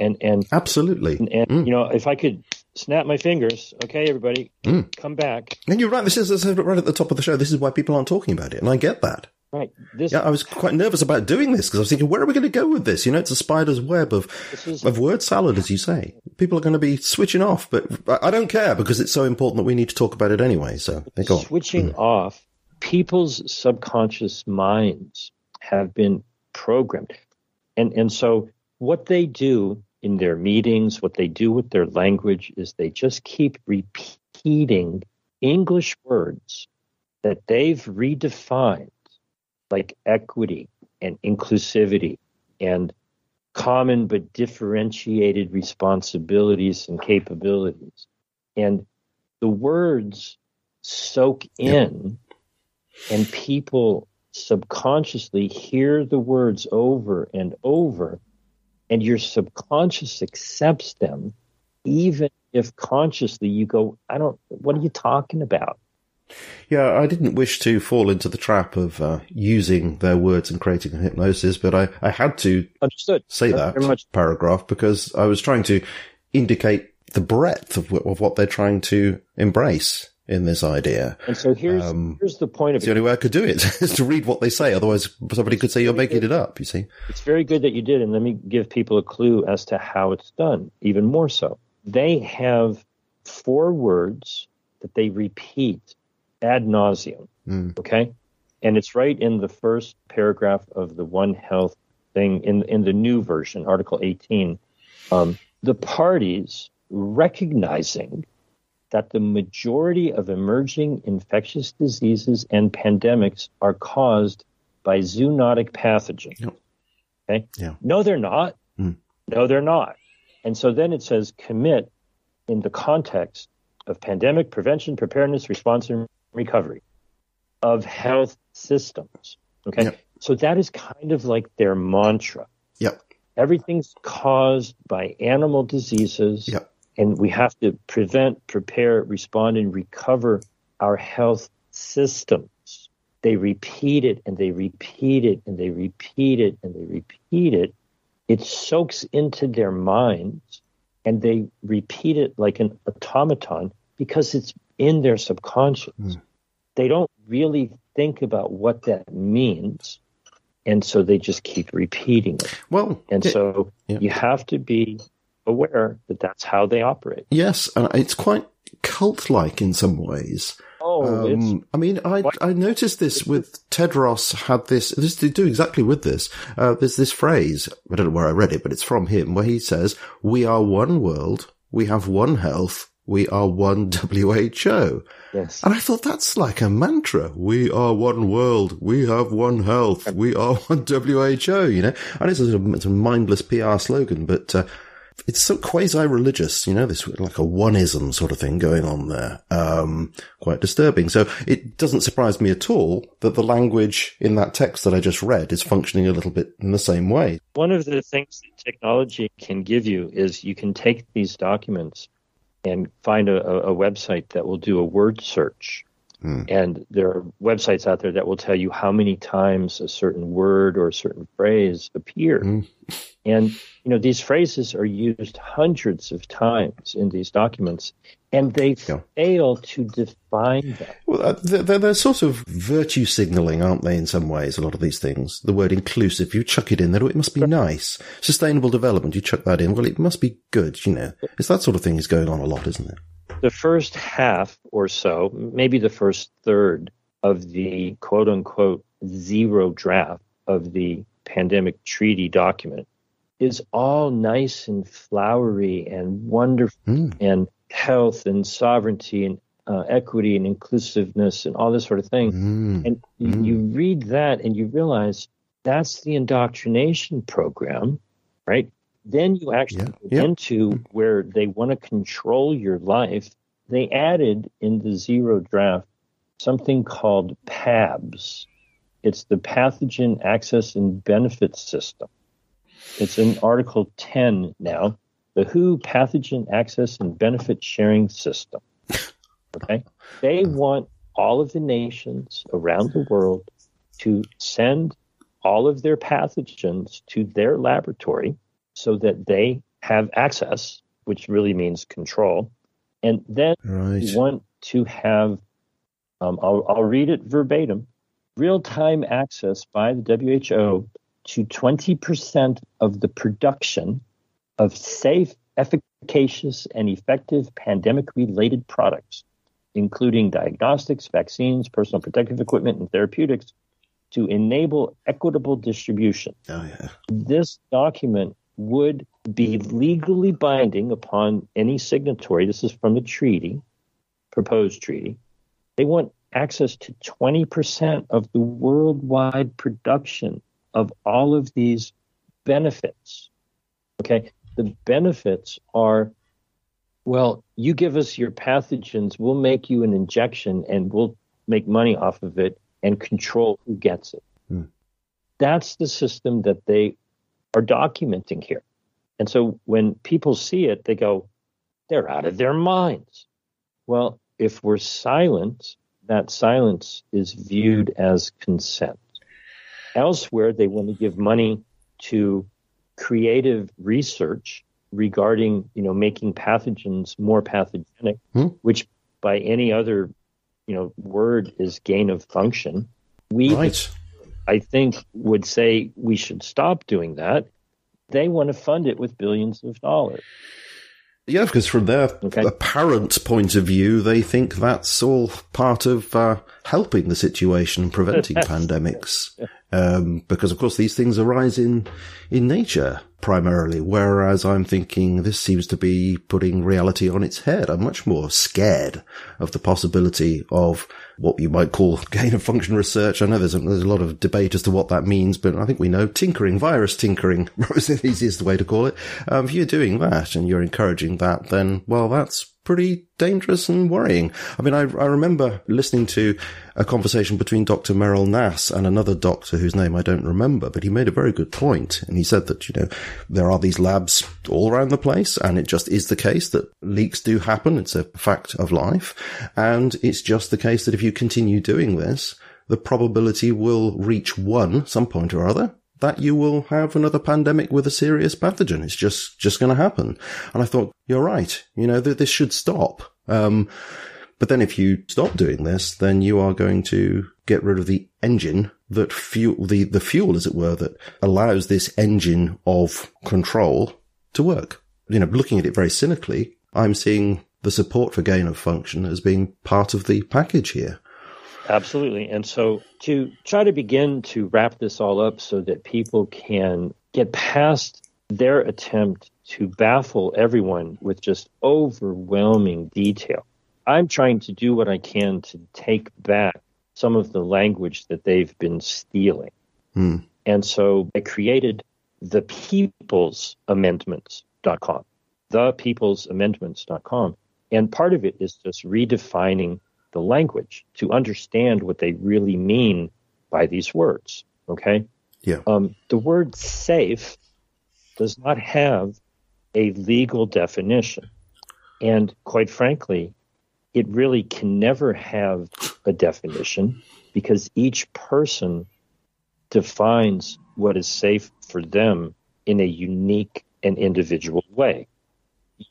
And absolutely. And you know, if I could snap my fingers, okay, everybody, come back. And you're right. This is right at the top of the show. This is why people aren't talking about it. And I get that. Right. I was quite nervous about doing this because I was thinking, where are we going to go with this? You know, it's a spider's web of word salad, as you say. People are going to be switching off, but I don't care because it's so important that we need to talk about it anyway. So switching off, people's subconscious minds have been programmed. And so what they do in their meetings, what they do with their language is they just keep repeating English words that they've redefined, like equity and inclusivity and common but differentiated responsibilities and capabilities. And the words soak in, and people subconsciously hear the words over and over, and your subconscious accepts them, even if consciously you go, what are you talking about? Yeah, I didn't wish to fall into the trap of using their words and creating a hypnosis, but I had to say that paragraph because I was trying to indicate the breadth of what they're trying to embrace in this idea. And so here's the point of it. The only way I could do it is to read what they say. Otherwise, somebody could say, you're making it up, you see. It's very good that you did. And let me give people a clue as to how it's done, even more so. They have 4 words that they repeat ad nauseum, okay? And it's right in the first paragraph of the One Health thing in the new version, Article 18. The parties recognizing that the majority of emerging infectious diseases and pandemics are caused by zoonotic pathogens. Yep. Okay? Yeah. No, they're not. Mm. No, they're not. And so then it says commit in the context of pandemic prevention, preparedness, response, and recovery of health systems. Okay? Yep. So that is kind of like their mantra. Yep. Everything's caused by animal diseases. Yep. And we have to prevent, prepare, respond, and recover our health systems. They repeat it, and they repeat it, and they repeat it, and they repeat it. It soaks into their minds, and they repeat it like an automaton because it's in their subconscious. Mm. They don't really think about what that means, and so they just keep repeating it. Well, and so you have to be aware that that's how they operate. Yes, and it's quite cult-like in some ways. I noticed this with Tedros had this to do exactly with this. There's this phrase, I don't know where I read it, but it's from him, where he says, we are one world, we have one health, we are one WHO. Yes. And I thought that's like a mantra. We are one world. We have one health. We are one WHO, you know? And it's a mindless PR slogan, but it's so quasi-religious, you know, this like a one-ism sort of thing going on there. Quite disturbing. So it doesn't surprise me at all that the language in that text that I just read is functioning a little bit in the same way. One of the things that technology can give you is you can take these documents and find a website that will do a word search. Mm. And there are websites out there that will tell you how many times a certain word or a certain phrase appears. Mm. And, you know, these phrases are used hundreds of times in these documents, and they fail to define them. Well, they're sort of virtue signaling, aren't they, in some ways, a lot of these things? The word inclusive, you chuck it in there, it must be nice. Sustainable development, you chuck that in, well, it must be good, you know. It's that sort of thing is going on a lot, isn't it? The first half or so, maybe the first third of the quote-unquote zero draft of the pandemic treaty document is all nice and flowery and wonderful and health and sovereignty and equity and inclusiveness and all this sort of thing. And you read that and you realize that's the indoctrination program, right? Then you actually get into where they want to control your life. They added in the zero draft something called PABS. It's the Pathogen Access and Benefits System. It's in Article 10 now, the WHO Pathogen Access and Benefit Sharing System. Okay, they want all of the nations around the world to send all of their pathogens to their laboratory so that they have access, which really means control. And then you want to have, I'll read it verbatim, real-time access by the WHO to 20% of the production of safe, efficacious, and effective pandemic-related products, including diagnostics, vaccines, personal protective equipment, and therapeutics, to enable equitable distribution. This document would be legally binding upon any signatory. This is from the treaty, proposed treaty. They want access to 20% of the worldwide production of all of these benefits. Okay, the benefits are, well, you give us your pathogens, we'll make you an injection and we'll make money off of it and control who gets it. That's the system that they are documenting here. And so when people see it, they go, they're out of their minds. Well, if we're silent, that silence is viewed as consent. Elsewhere, they want to give money to creative research regarding, you know, making pathogens more pathogenic, which by any other, you know, word is gain of function. We, I think, would say we should stop doing that. They want to fund it with billions of dollars. Yeah, because from their apparent point of view, they think that's all part of helping the situation and preventing pandemics. Because, of course, these things arise in nature primarily, whereas I'm thinking this seems to be putting reality on its head. I'm much more scared of the possibility of what you might call gain-of-function research. I know there's a lot of debate as to what that means, but I think we know tinkering, virus tinkering, is the easiest way to call it. If you're doing that and you're encouraging that, then, well, that's pretty dangerous and worrying. I mean, I remember listening to a conversation between Dr. Merrill Nass and another doctor whose name I don't remember, but he made a very good point. And he said that, you know, there are these labs all around the place, and it just is the case that leaks do happen. It's a fact of life. And it's just the case that if you continue doing this, the probability will reach one, some point or other, that you will have another pandemic with a serious pathogen. It's just going to happen. And I thought, you're right. You know, this should stop. But then if you stop doing this, then you are going to get rid of the engine that fuel, the fuel, as it were, that allows this engine of control to work. You know, looking at it very cynically, I'm seeing the support for gain of function as being part of the package here. Absolutely. And so to try to begin to wrap this all up so that people can get past their attempt to baffle everyone with just overwhelming detail, I'm trying to do what I can to take back some of the language that they've been stealing. And so I created thepeoplesamendments.com, thepeoplesamendments.com. And part of it is just redefining the language to understand what they really mean by these words. Okay. Yeah. The word safe does not have a legal definition. And quite frankly, it really can never have a definition because each person defines what is safe for them in a unique and individual way.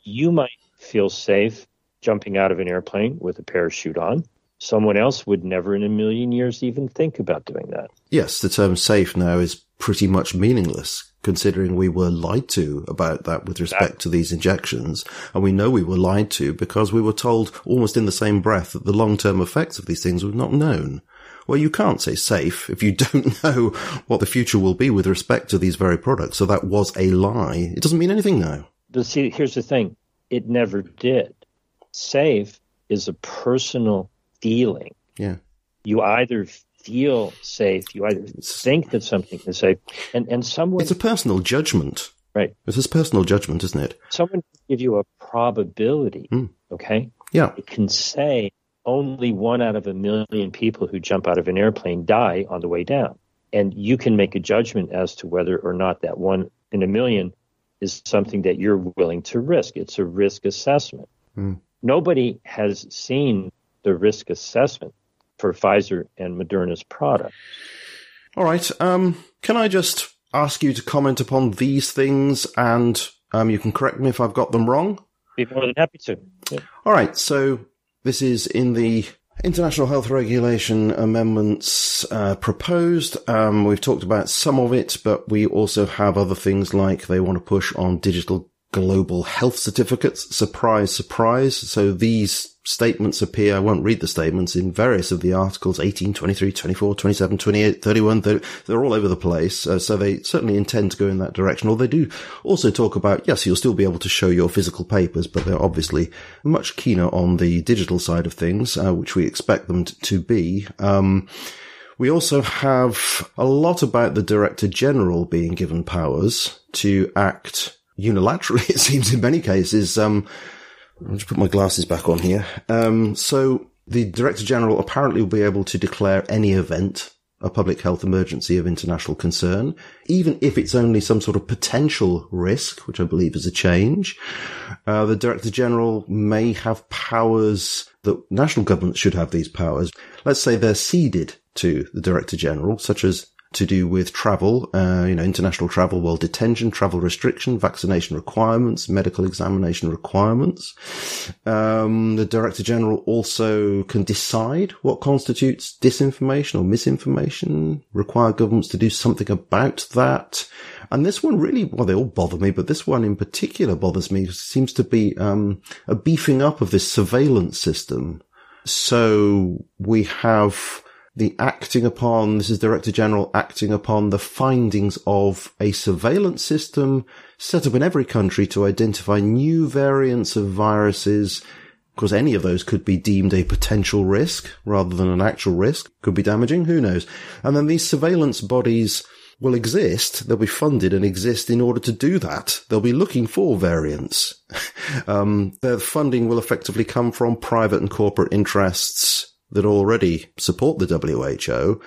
You might feel safe jumping out of an airplane with a parachute on. Someone else would never in a million years even think about doing that. Yes, the term safe now is pretty much meaningless, considering we were lied to about that with respect to these injections. And we know we were lied to because we were told almost in the same breath that the long-term effects of these things were not known. Well, you can't say safe if you don't know what the future will be with respect to these very products. So that was a lie. It doesn't mean anything now. But see, here's the thing. It never did. Safe is a personal feeling. Yeah. You either feel safe, you either think that something is safe, and someone... It's a personal judgment. Right. It's a personal judgment, isn't it? Someone can give you a probability, okay? Yeah. It can say only 1 out of 1 million people who jump out of an airplane die on the way down. And you can make a judgment as to whether or not that 1 in 1 million is something that you're willing to risk. It's a risk assessment. Mm. Nobody has seen the risk assessment for Pfizer and Moderna's product. All right. Can I just ask you to comment upon these things, and you can correct me if I've got them wrong? Be more than happy to. Yeah. All right. So this is in the International Health Regulation amendments proposed. We've talked about some of it, but we also have other things like they want to push on digital global health certificates. Surprise, surprise. So these statements appear, I won't read the statements, in various of the articles, 18, 23, 24, 27, 28, 31, 30, they're all over the place. So they certainly intend to go in that direction. Or they do also talk about, yes, you'll still be able to show your physical papers, but they're obviously much keener on the digital side of things, which we expect them to be. We also have a lot about the Director General being given powers to act unilaterally, it seems, in many cases. I'll just put my glasses back on here. So the Director General apparently will be able to declare any event a public health emergency of international concern, even if it's only some sort of potential risk, which I believe is a change. The Director General may have powers that national governments should have these powers. Let's say they're ceded to the Director General, such as to do with travel, international travel, world detention, travel restriction, vaccination requirements, medical examination requirements. The Director General also can decide what constitutes disinformation or misinformation, require governments to do something about that. And this one really, well, they all bother me, but this one in particular bothers me. It seems to be a beefing up of this surveillance system. So we have... this is Director General acting upon the findings of a surveillance system set up in every country to identify new variants of viruses. Of course, any of those could be deemed a potential risk rather than an actual risk. Could be damaging. Who knows? And then these surveillance bodies will exist. They'll be funded and exist in order to do that. They'll be looking for variants. Their funding will effectively come from private and corporate interests that already support the WHO,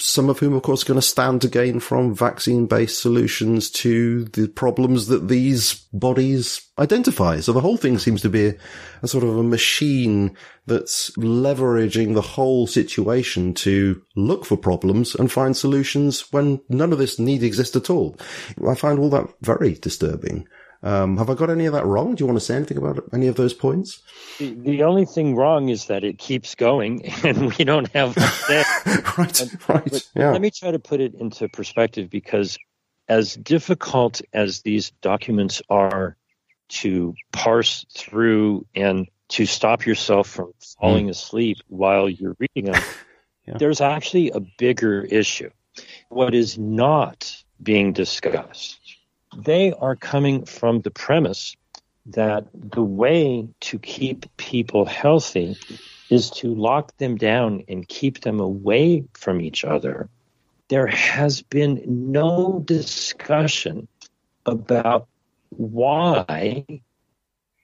some of whom, of course, are going to stand to gain from vaccine-based solutions to the problems that these bodies identify. So the whole thing seems to be a sort of a machine that's leveraging the whole situation to look for problems and find solutions when none of this need exists at all. I find all that very disturbing. Have I got any of that wrong? Do you want to say anything about any of those points? The only thing wrong is that it keeps going and we don't have that. Right. Yeah. Let me try to put it into perspective, because as difficult as these documents are to parse through and to stop yourself from falling asleep while you're reading them, there's actually a bigger issue. What is not being discussed? They are coming from the premise that the way to keep people healthy is to lock them down and keep them away from each other. There has been no discussion about why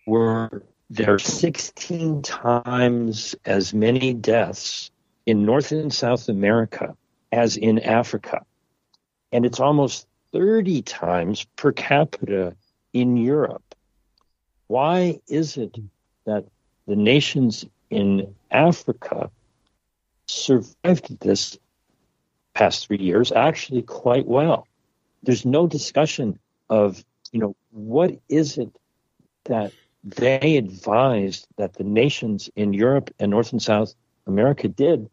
were there 16 times as many deaths in North and South America as in Africa. And it's almost 30 times per capita in Europe. Why is it that the nations in Africa survived this past 3 years actually quite well? There's no discussion of, you know, what is it that they advised that the nations in Europe and North and South America did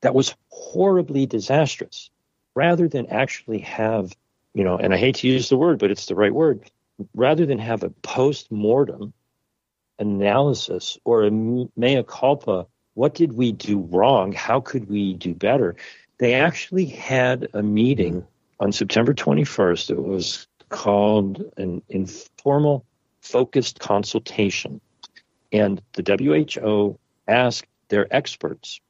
that was horribly disastrous, rather than actually have, you know, and I hate to use the word, but it's the right word, rather than have a post-mortem analysis or a mea culpa, what did we do wrong? How could we do better? They actually had a meeting on September 21st. It was called an informal focused consultation. And the WHO asked their experts,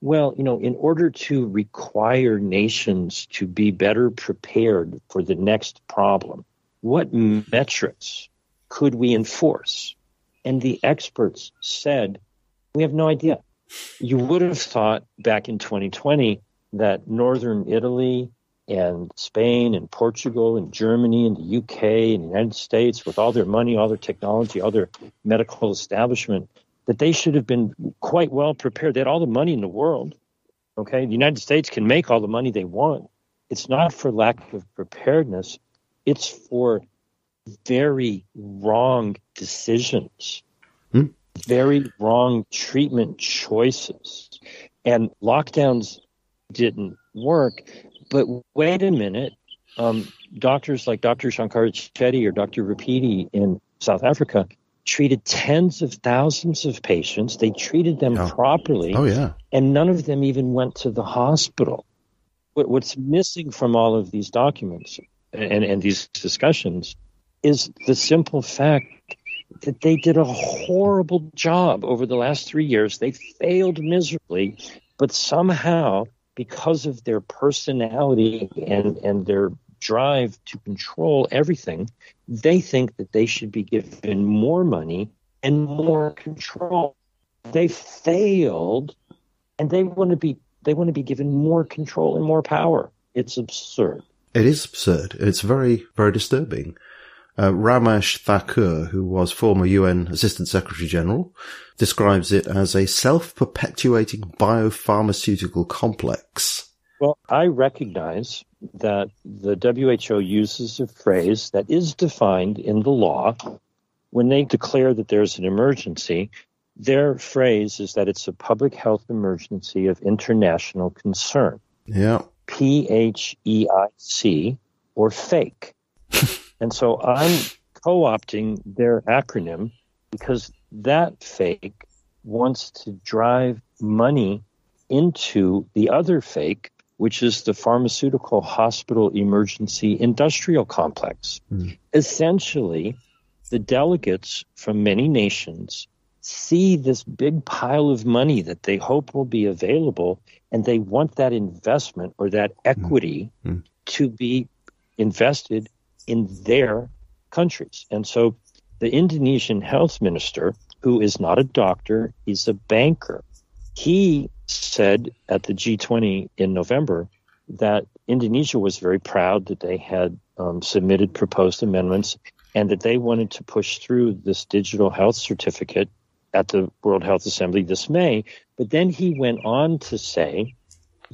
well, you know, in order to require nations to be better prepared for the next problem, what metrics could we enforce? And the experts said, we have no idea. You would have thought back in 2020 that northern Italy and Spain and Portugal and Germany and the UK and the United States, with all their money, all their technology, all their medical establishment, that they should have been quite well prepared. They had all the money in the world. Okay, the United States can make all the money they want. It's not for lack of preparedness. It's for very wrong decisions, very wrong treatment choices. And lockdowns didn't work. But wait a minute, doctors like Dr. Shankar Chetty or Dr. Rapiti in South Africa treated tens of thousands of patients. They treated them properly, and none of them even went to the hospital. What's missing from all of these documents and these discussions is the simple fact that they did a horrible job over the last 3 years. They failed miserably, but somehow, because of their personality and their drive to control everything, they think that they should be given more money and more control. They failed, and they want to be given more control and more power. It's absurd. It is absurd. It's very, very disturbing. Ramesh Thakur, who was former UN Assistant Secretary General, describes it as a self-perpetuating biopharmaceutical complex. Well, I recognize that the WHO uses a phrase that is defined in the law. When they declare that there's an emergency, their phrase is that it's a public health emergency of international concern. Yeah. PHEIC, or FAKE. And so I'm co-opting their acronym because that FAKE wants to drive money into the other FAKE, which is the pharmaceutical hospital emergency industrial complex. Essentially, the delegates from many nations see this big pile of money that they hope will be available, and they want that investment or that equity to be invested in their countries. And so the Indonesian health minister, who is not a doctor, he's a banker, he said at the G20 in November that Indonesia was very proud that they had submitted proposed amendments and that they wanted to push through this digital health certificate at the World Health Assembly this May. But then he went on to say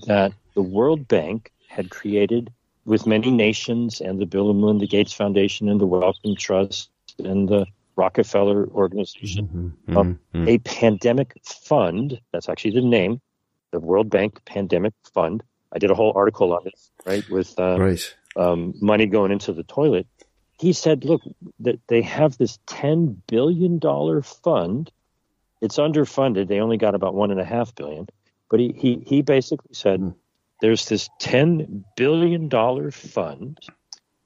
that the World Bank had created, with many nations and the Bill and Melinda Gates Foundation and the Wellcome Trust and the Rockefeller Organization, a pandemic fund. That's actually the name, the World Bank Pandemic Fund. I did a whole article on this, right, with money going into the toilet. He said, look, that they have this $10 billion fund. It's underfunded. They only got about $1.5 billion. But he basically said, there's this $10 billion fund,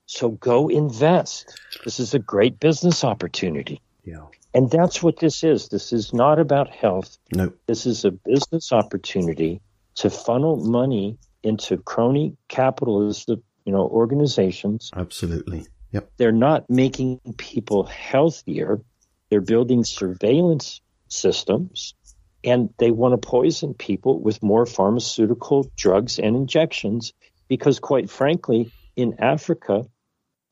so go invest. This is a great business opportunity. Yeah. And that's what this is. This is not about health. No. This is a business opportunity to funnel money into crony capitalist, you know, organizations. Absolutely. Yep. They're not making people healthier. They're building surveillance systems. And they want to poison people with more pharmaceutical drugs and injections because, quite frankly, in Africa,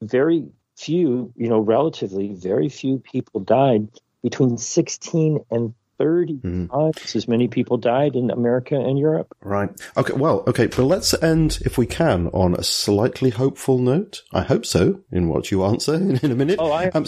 very few, you know, relatively very few people died. Between 16 and 30 times as many people died in America and Europe. Right. Okay, well, okay, but let's end, if we can, on a slightly hopeful note. I hope so, in what you answer in a minute. Oh, I am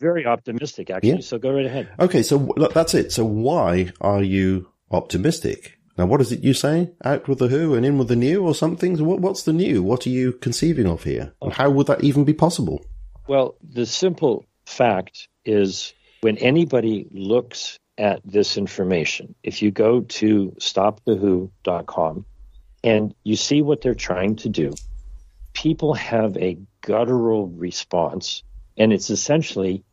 very optimistic, actually, so go right ahead. Okay, so that's it. So why are you optimistic? Now, what is it you say? Out with the who and in with the new or something? So what's the new? What are you conceiving of here? And how would that even be possible? Well, the simple fact is when anybody looks at this information, if you go to stopthewho.com and you see what they're trying to do, people have a guttural response, and it's essentially,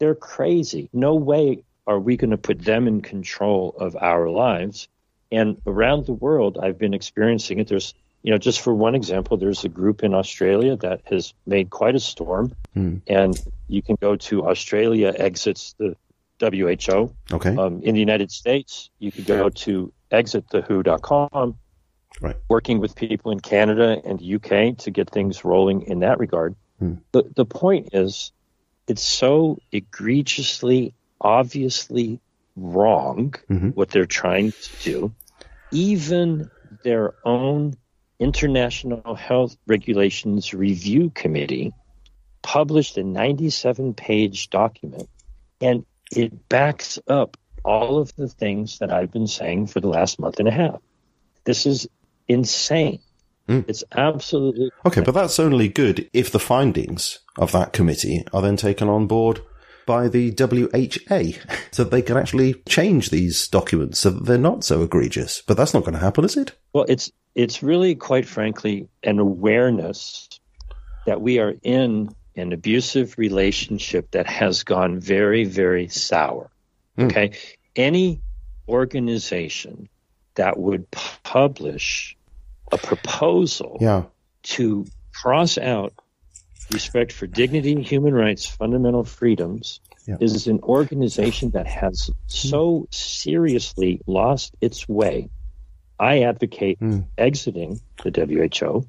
they're crazy. No way are we going to put them in control of our lives. And around the world, I've been experiencing it. There's, just for one example, there's a group in Australia that has made quite a storm. And you can go to Australia exits the WHO. Okay. In the United States, you could go to exitthewho.com, right. Working with people in Canada and the UK to get things rolling in that regard. The point is, it's so egregiously, obviously wrong what they're trying to do. Even their own International Health Regulations Review Committee published a 97-page document, and it backs up all of the things that I've been saying for the last month and a half. This is insane. It's absolutely okay, but that's only good if the findings of that committee are then taken on board by the WHA, so they can actually change these documents so that they're not so egregious. But that's not going to happen, is it? Well, it's really, quite frankly, an awareness that we are in an abusive relationship that has gone very, very sour. Okay? Any organization that would publish a proposal to cross out respect for dignity, human rights, fundamental freedoms is an organization that has so seriously lost its way. I advocate exiting the WHO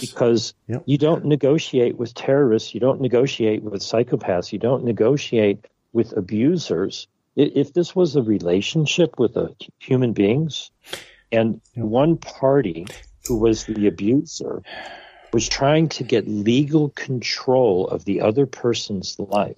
because you don't negotiate with terrorists. You don't negotiate with psychopaths. You don't negotiate with abusers. If this was a relationship with human beings and one party who was the abuser was trying to get legal control of the other person's life,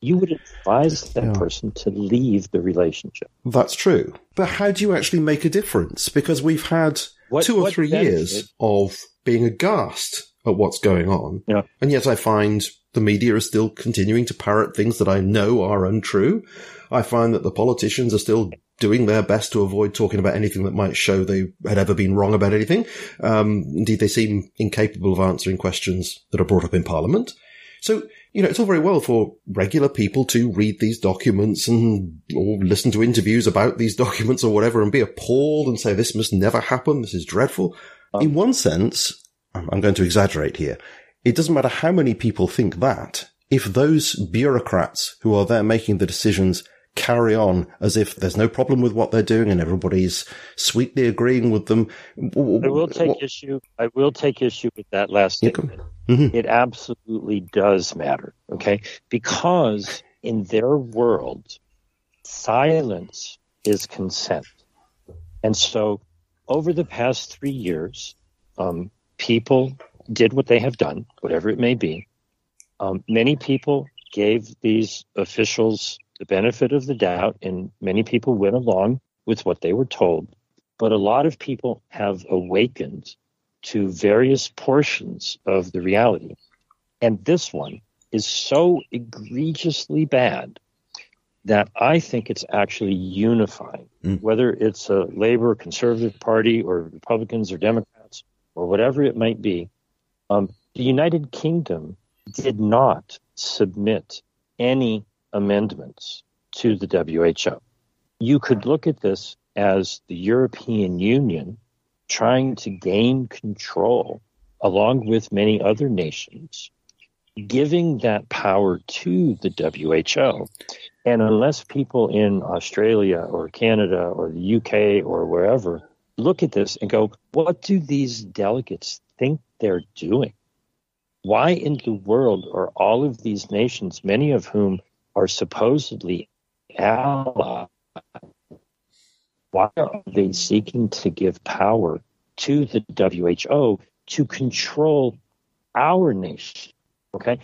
you would advise that person to leave the relationship. That's true. But how do you actually make a difference? Because we've had 2 or 3 years of being aghast at what's going on. Yeah. And yet I find the media is still continuing to parrot things that I know are untrue. I find that the politicians are still doing their best to avoid talking about anything that might show they had ever been wrong about anything. Indeed, they seem incapable of answering questions that are brought up in Parliament. So, it's all very well for regular people to read these documents and or listen to interviews about these documents or whatever and be appalled and say, this must never happen, this is dreadful. In one sense, I'm going to exaggerate here, it doesn't matter how many people think that, if those bureaucrats who are there making the decisions carry on as if there's no problem with what they're doing and everybody's sweetly agreeing with them. I will take issue with that last statement. It absolutely does matter, okay? Because in their world, silence is consent. And so over the past 3 years, people did what they have done, whatever it may be. Many people gave these officials the benefit of the doubt, and many people went along with what they were told. But a lot of people have awakened to various portions of the reality. And this one is so egregiously bad that I think it's actually unifying, whether it's a Labor, Conservative Party, or Republicans or Democrats, or whatever it might be. The United Kingdom did not submit any amendments to the WHO. You could look at this as the European Union trying to gain control, along with many other nations, giving that power to the WHO. And unless people in Australia or Canada or the UK or wherever look at this and go, what do these delegates think they're doing? Why in the world are all of these nations, many of whom are supposedly ally, why are they seeking to give power to the WHO to control our nation? Okay.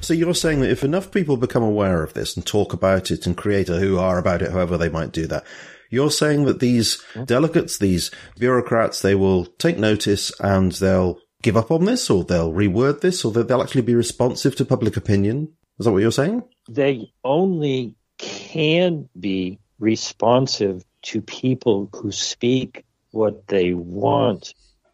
So you're saying that if enough people become aware of this and talk about it and create a hoo-ha about it, however they might do that, you're saying that these delegates, these bureaucrats, they will take notice and they'll give up on this, or they'll reword this, or that they'll actually be responsive to public opinion? Is that what you're saying? They only can be responsive to people who speak what they want.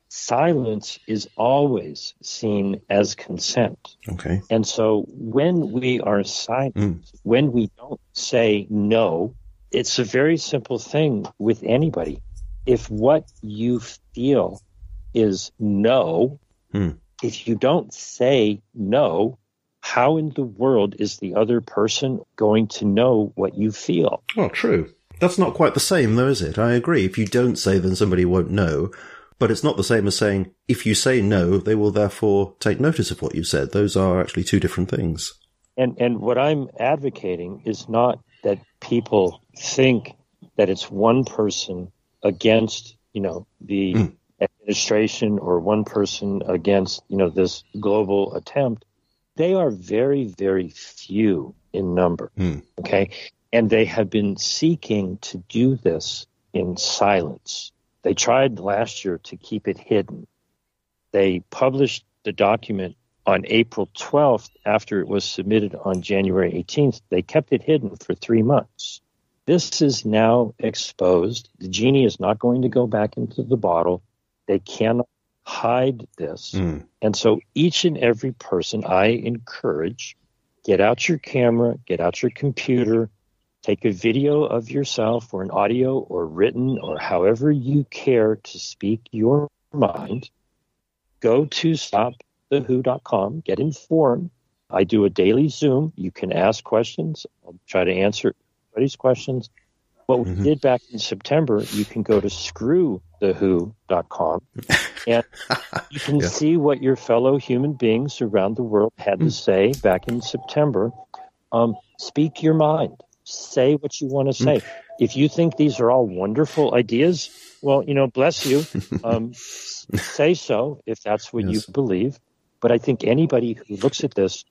Silence is always seen as consent. Okay. And so when we are silent, when we don't say no, it's a very simple thing with anybody. If what you feel is no, if you don't say no, how in the world is the other person going to know what you feel? Well, true. That's not quite the same, though, is it? I agree. If you don't say, then somebody won't know. But it's not the same as saying, if you say no, they will therefore take notice of what you said. Those are actually two different things. And what I'm advocating is not that people think that it's one person against, the administration, or one person against, this global attempt. They are very, very few in number. Okay. And they have been seeking to do this in silence. They tried last year to keep it hidden. They published the document on April 12th after it was submitted on January 18th. They kept it hidden for 3 months. This is now exposed. The genie is not going to go back into the bottle. They cannot hide this. And so each and every person, I encourage, get out your camera, get out your computer, take a video of yourself, or an audio, or written, or however you care to speak your mind. Go to stopthewho.com, get informed. I do a daily Zoom. You can ask questions. I'll try to answer everybody's questions. What we did back in September, you can go to screwthewho.com, and you can see what your fellow human beings around the world had to say back in September. Speak your mind. Say what you want to say. If you think these are all wonderful ideas, well, bless you. Say so if that's what you believe. But I think anybody who looks at this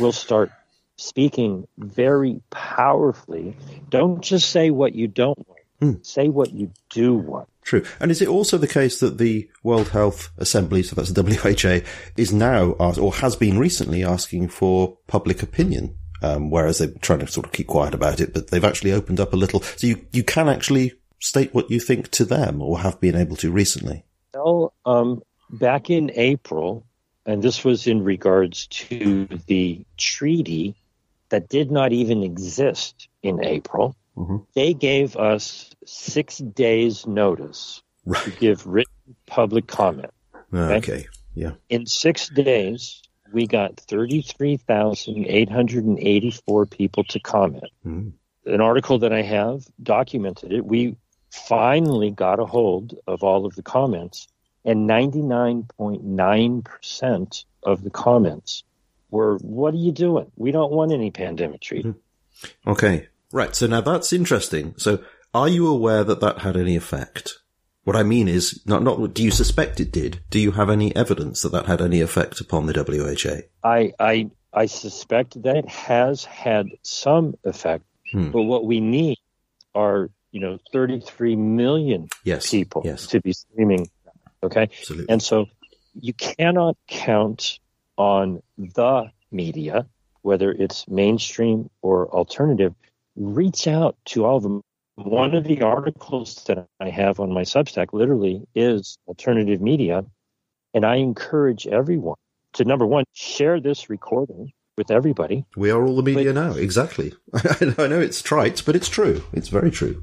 will start speaking very powerfully. Don't just say what you don't want. Say what you do want. True. And is it also the case that the World Health Assembly, so that's the WHO, is now or has been recently asking for public opinion? Whereas they're trying to sort of keep quiet about it, but they've actually opened up a little. So you can actually state what you think to them, or have been able to recently. Well, back in April, and this was in regards to the treaty that did not even exist in April, they gave us 6 days' notice to give written public comment. Okay. Yeah. In 6 days, we got 33,884 people to comment. An article that I have documented it. We finally got a hold of all of the comments, and 99.9% of the comments were, what are you doing? We don't want any pandemic treaty. Okay. Right. So now that's interesting. So are you aware that that had any effect? What I mean is, not do you suspect it did? Do you have any evidence that had any effect upon the WHO? I suspect that it has had some effect, but what we need are, 33 million people to be screaming. Okay? Absolutely. And so you cannot count on the media, whether it's mainstream or alternative. Reach out to all of them. One of the articles that I have on my Substack literally is alternative media, and I encourage everyone to, number one, share this recording with everybody. We are all the media now, exactly. I know it's trite, but it's true. It's very true.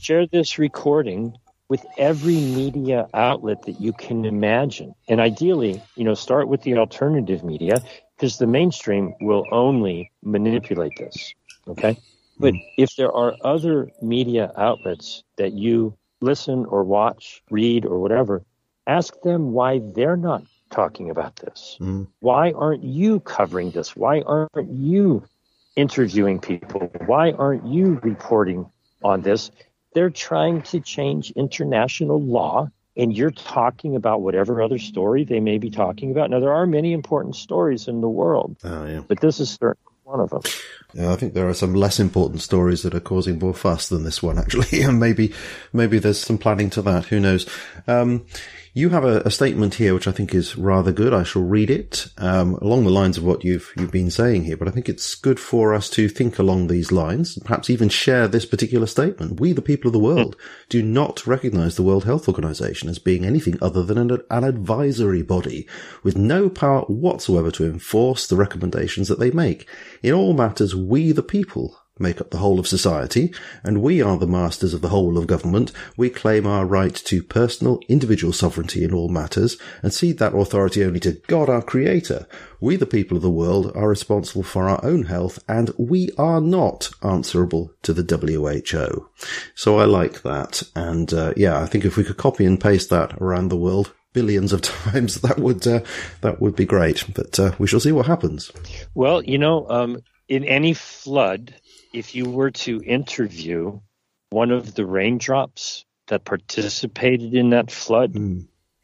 Share this recording with every media outlet that you can imagine. And ideally, start with the alternative media, because the mainstream will only manipulate this, okay? But if there are other media outlets that you listen or watch, read or whatever, ask them why they're not talking about this. Why aren't you covering this? Why aren't you interviewing people. Why aren't you reporting on this? They're trying to change international law, and you're talking about whatever other story they may be talking about. Now, there are many important stories in the world, but this is certainly one of them. Yeah, I think there are some less important stories that are causing more fuss than this one, actually, and maybe there's some planning to that. Who knows? You have a statement here which I think is rather good. I shall read it along the lines of what you've been saying here, but I think it's good for us to think along these lines, perhaps even share this particular statement. We, the people of the world, do not recognize the World Health Organization as being anything other than an advisory body with no power whatsoever to enforce the recommendations that they make. In all matters, we, the people, make up the whole of society, and we are the masters of the whole of government. We claim our right to personal, individual sovereignty in all matters, and cede that authority only to God, our Creator. We, the people of the world, are responsible for our own health, and we are not answerable to the WHO. So I like that, and I think if we could copy and paste that around the world billions of times, that would be great. But we shall see what happens. Well, in any flood, if you were to interview one of the raindrops that participated in that flood,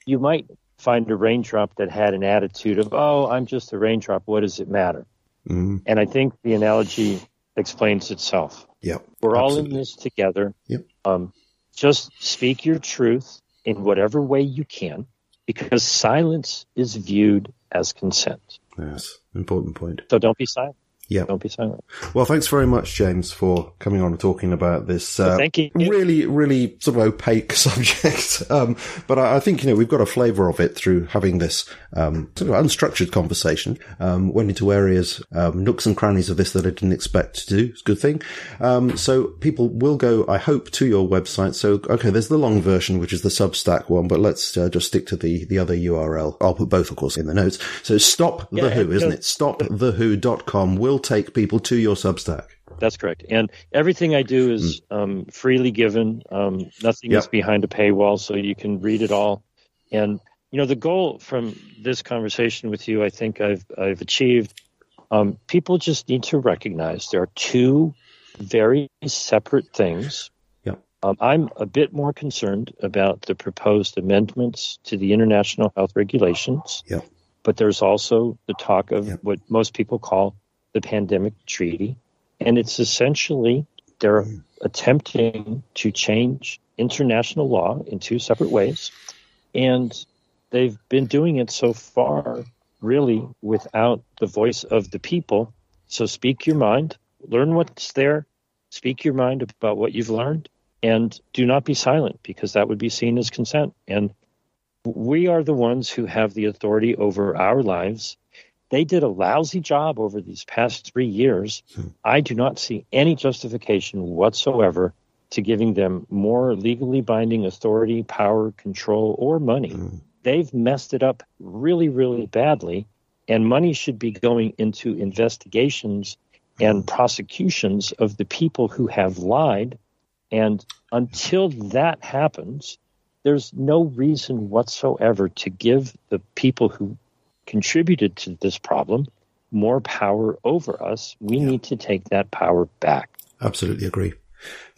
you might find a raindrop that had an attitude of, oh, I'm just a raindrop, what does it matter? And I think the analogy explains itself. Yep, we're absolutely all in this together. Yep. Just speak your truth in whatever way you can, because silence is viewed as consent. Yes, important point. So don't be silent. Yeah. Don't be silent. Well, thanks very much, James, for coming on and talking about this really, really sort of opaque subject. But I think, we've got a flavor of it through having this sort of unstructured conversation. Went into areas, nooks and crannies of this that I didn't expect to do. It's a good thing. So people will go, I hope, to your website. So, okay, there's the long version, which is the Substack one, but let's just stick to the other URL. I'll put both, of course, in the notes. So Stop The Who, isn't it? stopthewho.com will take people to your Substack. That's correct. And everything I do is freely given. Nothing is behind a paywall, so you can read it all. And, the goal from this conversation with you, I think I've achieved. People just need to recognize there are two very separate things. I'm a bit more concerned about the proposed amendments to the international health regulations. Yeah. But there's also the talk of what most people call the pandemic treaty, and it's essentially they're attempting to change international law in two separate ways, and they've been doing it so far really without the voice of the people. So speak your mind, learn what's there, speak your mind about what you've learned, and do not be silent, because that would be seen as consent. And we are the ones who have the authority over our lives. They did a lousy job over these past 3 years. I do not see any justification whatsoever to giving them more legally binding authority, power, control, or money. They've messed it up really, really badly, and money should be going into investigations and prosecutions of the people who have lied. And until that happens, there's no reason whatsoever to give the people who contributed to this problem more power over us. We need to take that power back. Absolutely agree.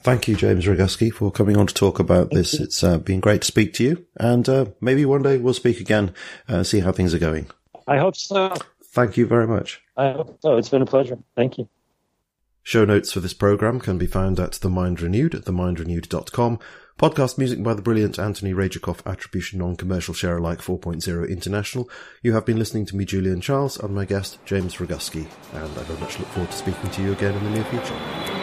Thank you, James Roguski, for coming on to talk about this. It's been great to speak to you, and maybe one day we'll speak again, see how things are going. I hope so. Thank you very much. I hope so. It's been a pleasure. Thank you. Show notes for this program can be found at The Mind Renewed at theMindRenewed.com. Podcast music by the brilliant Anthony Rajakov, attribution non-commercial share alike 4.0 international. You have been listening to me, Julian Charles, and my guest, James Roguski, and I very much look forward to speaking to you again in the near future.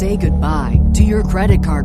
say goodbye to your credit card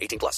18+.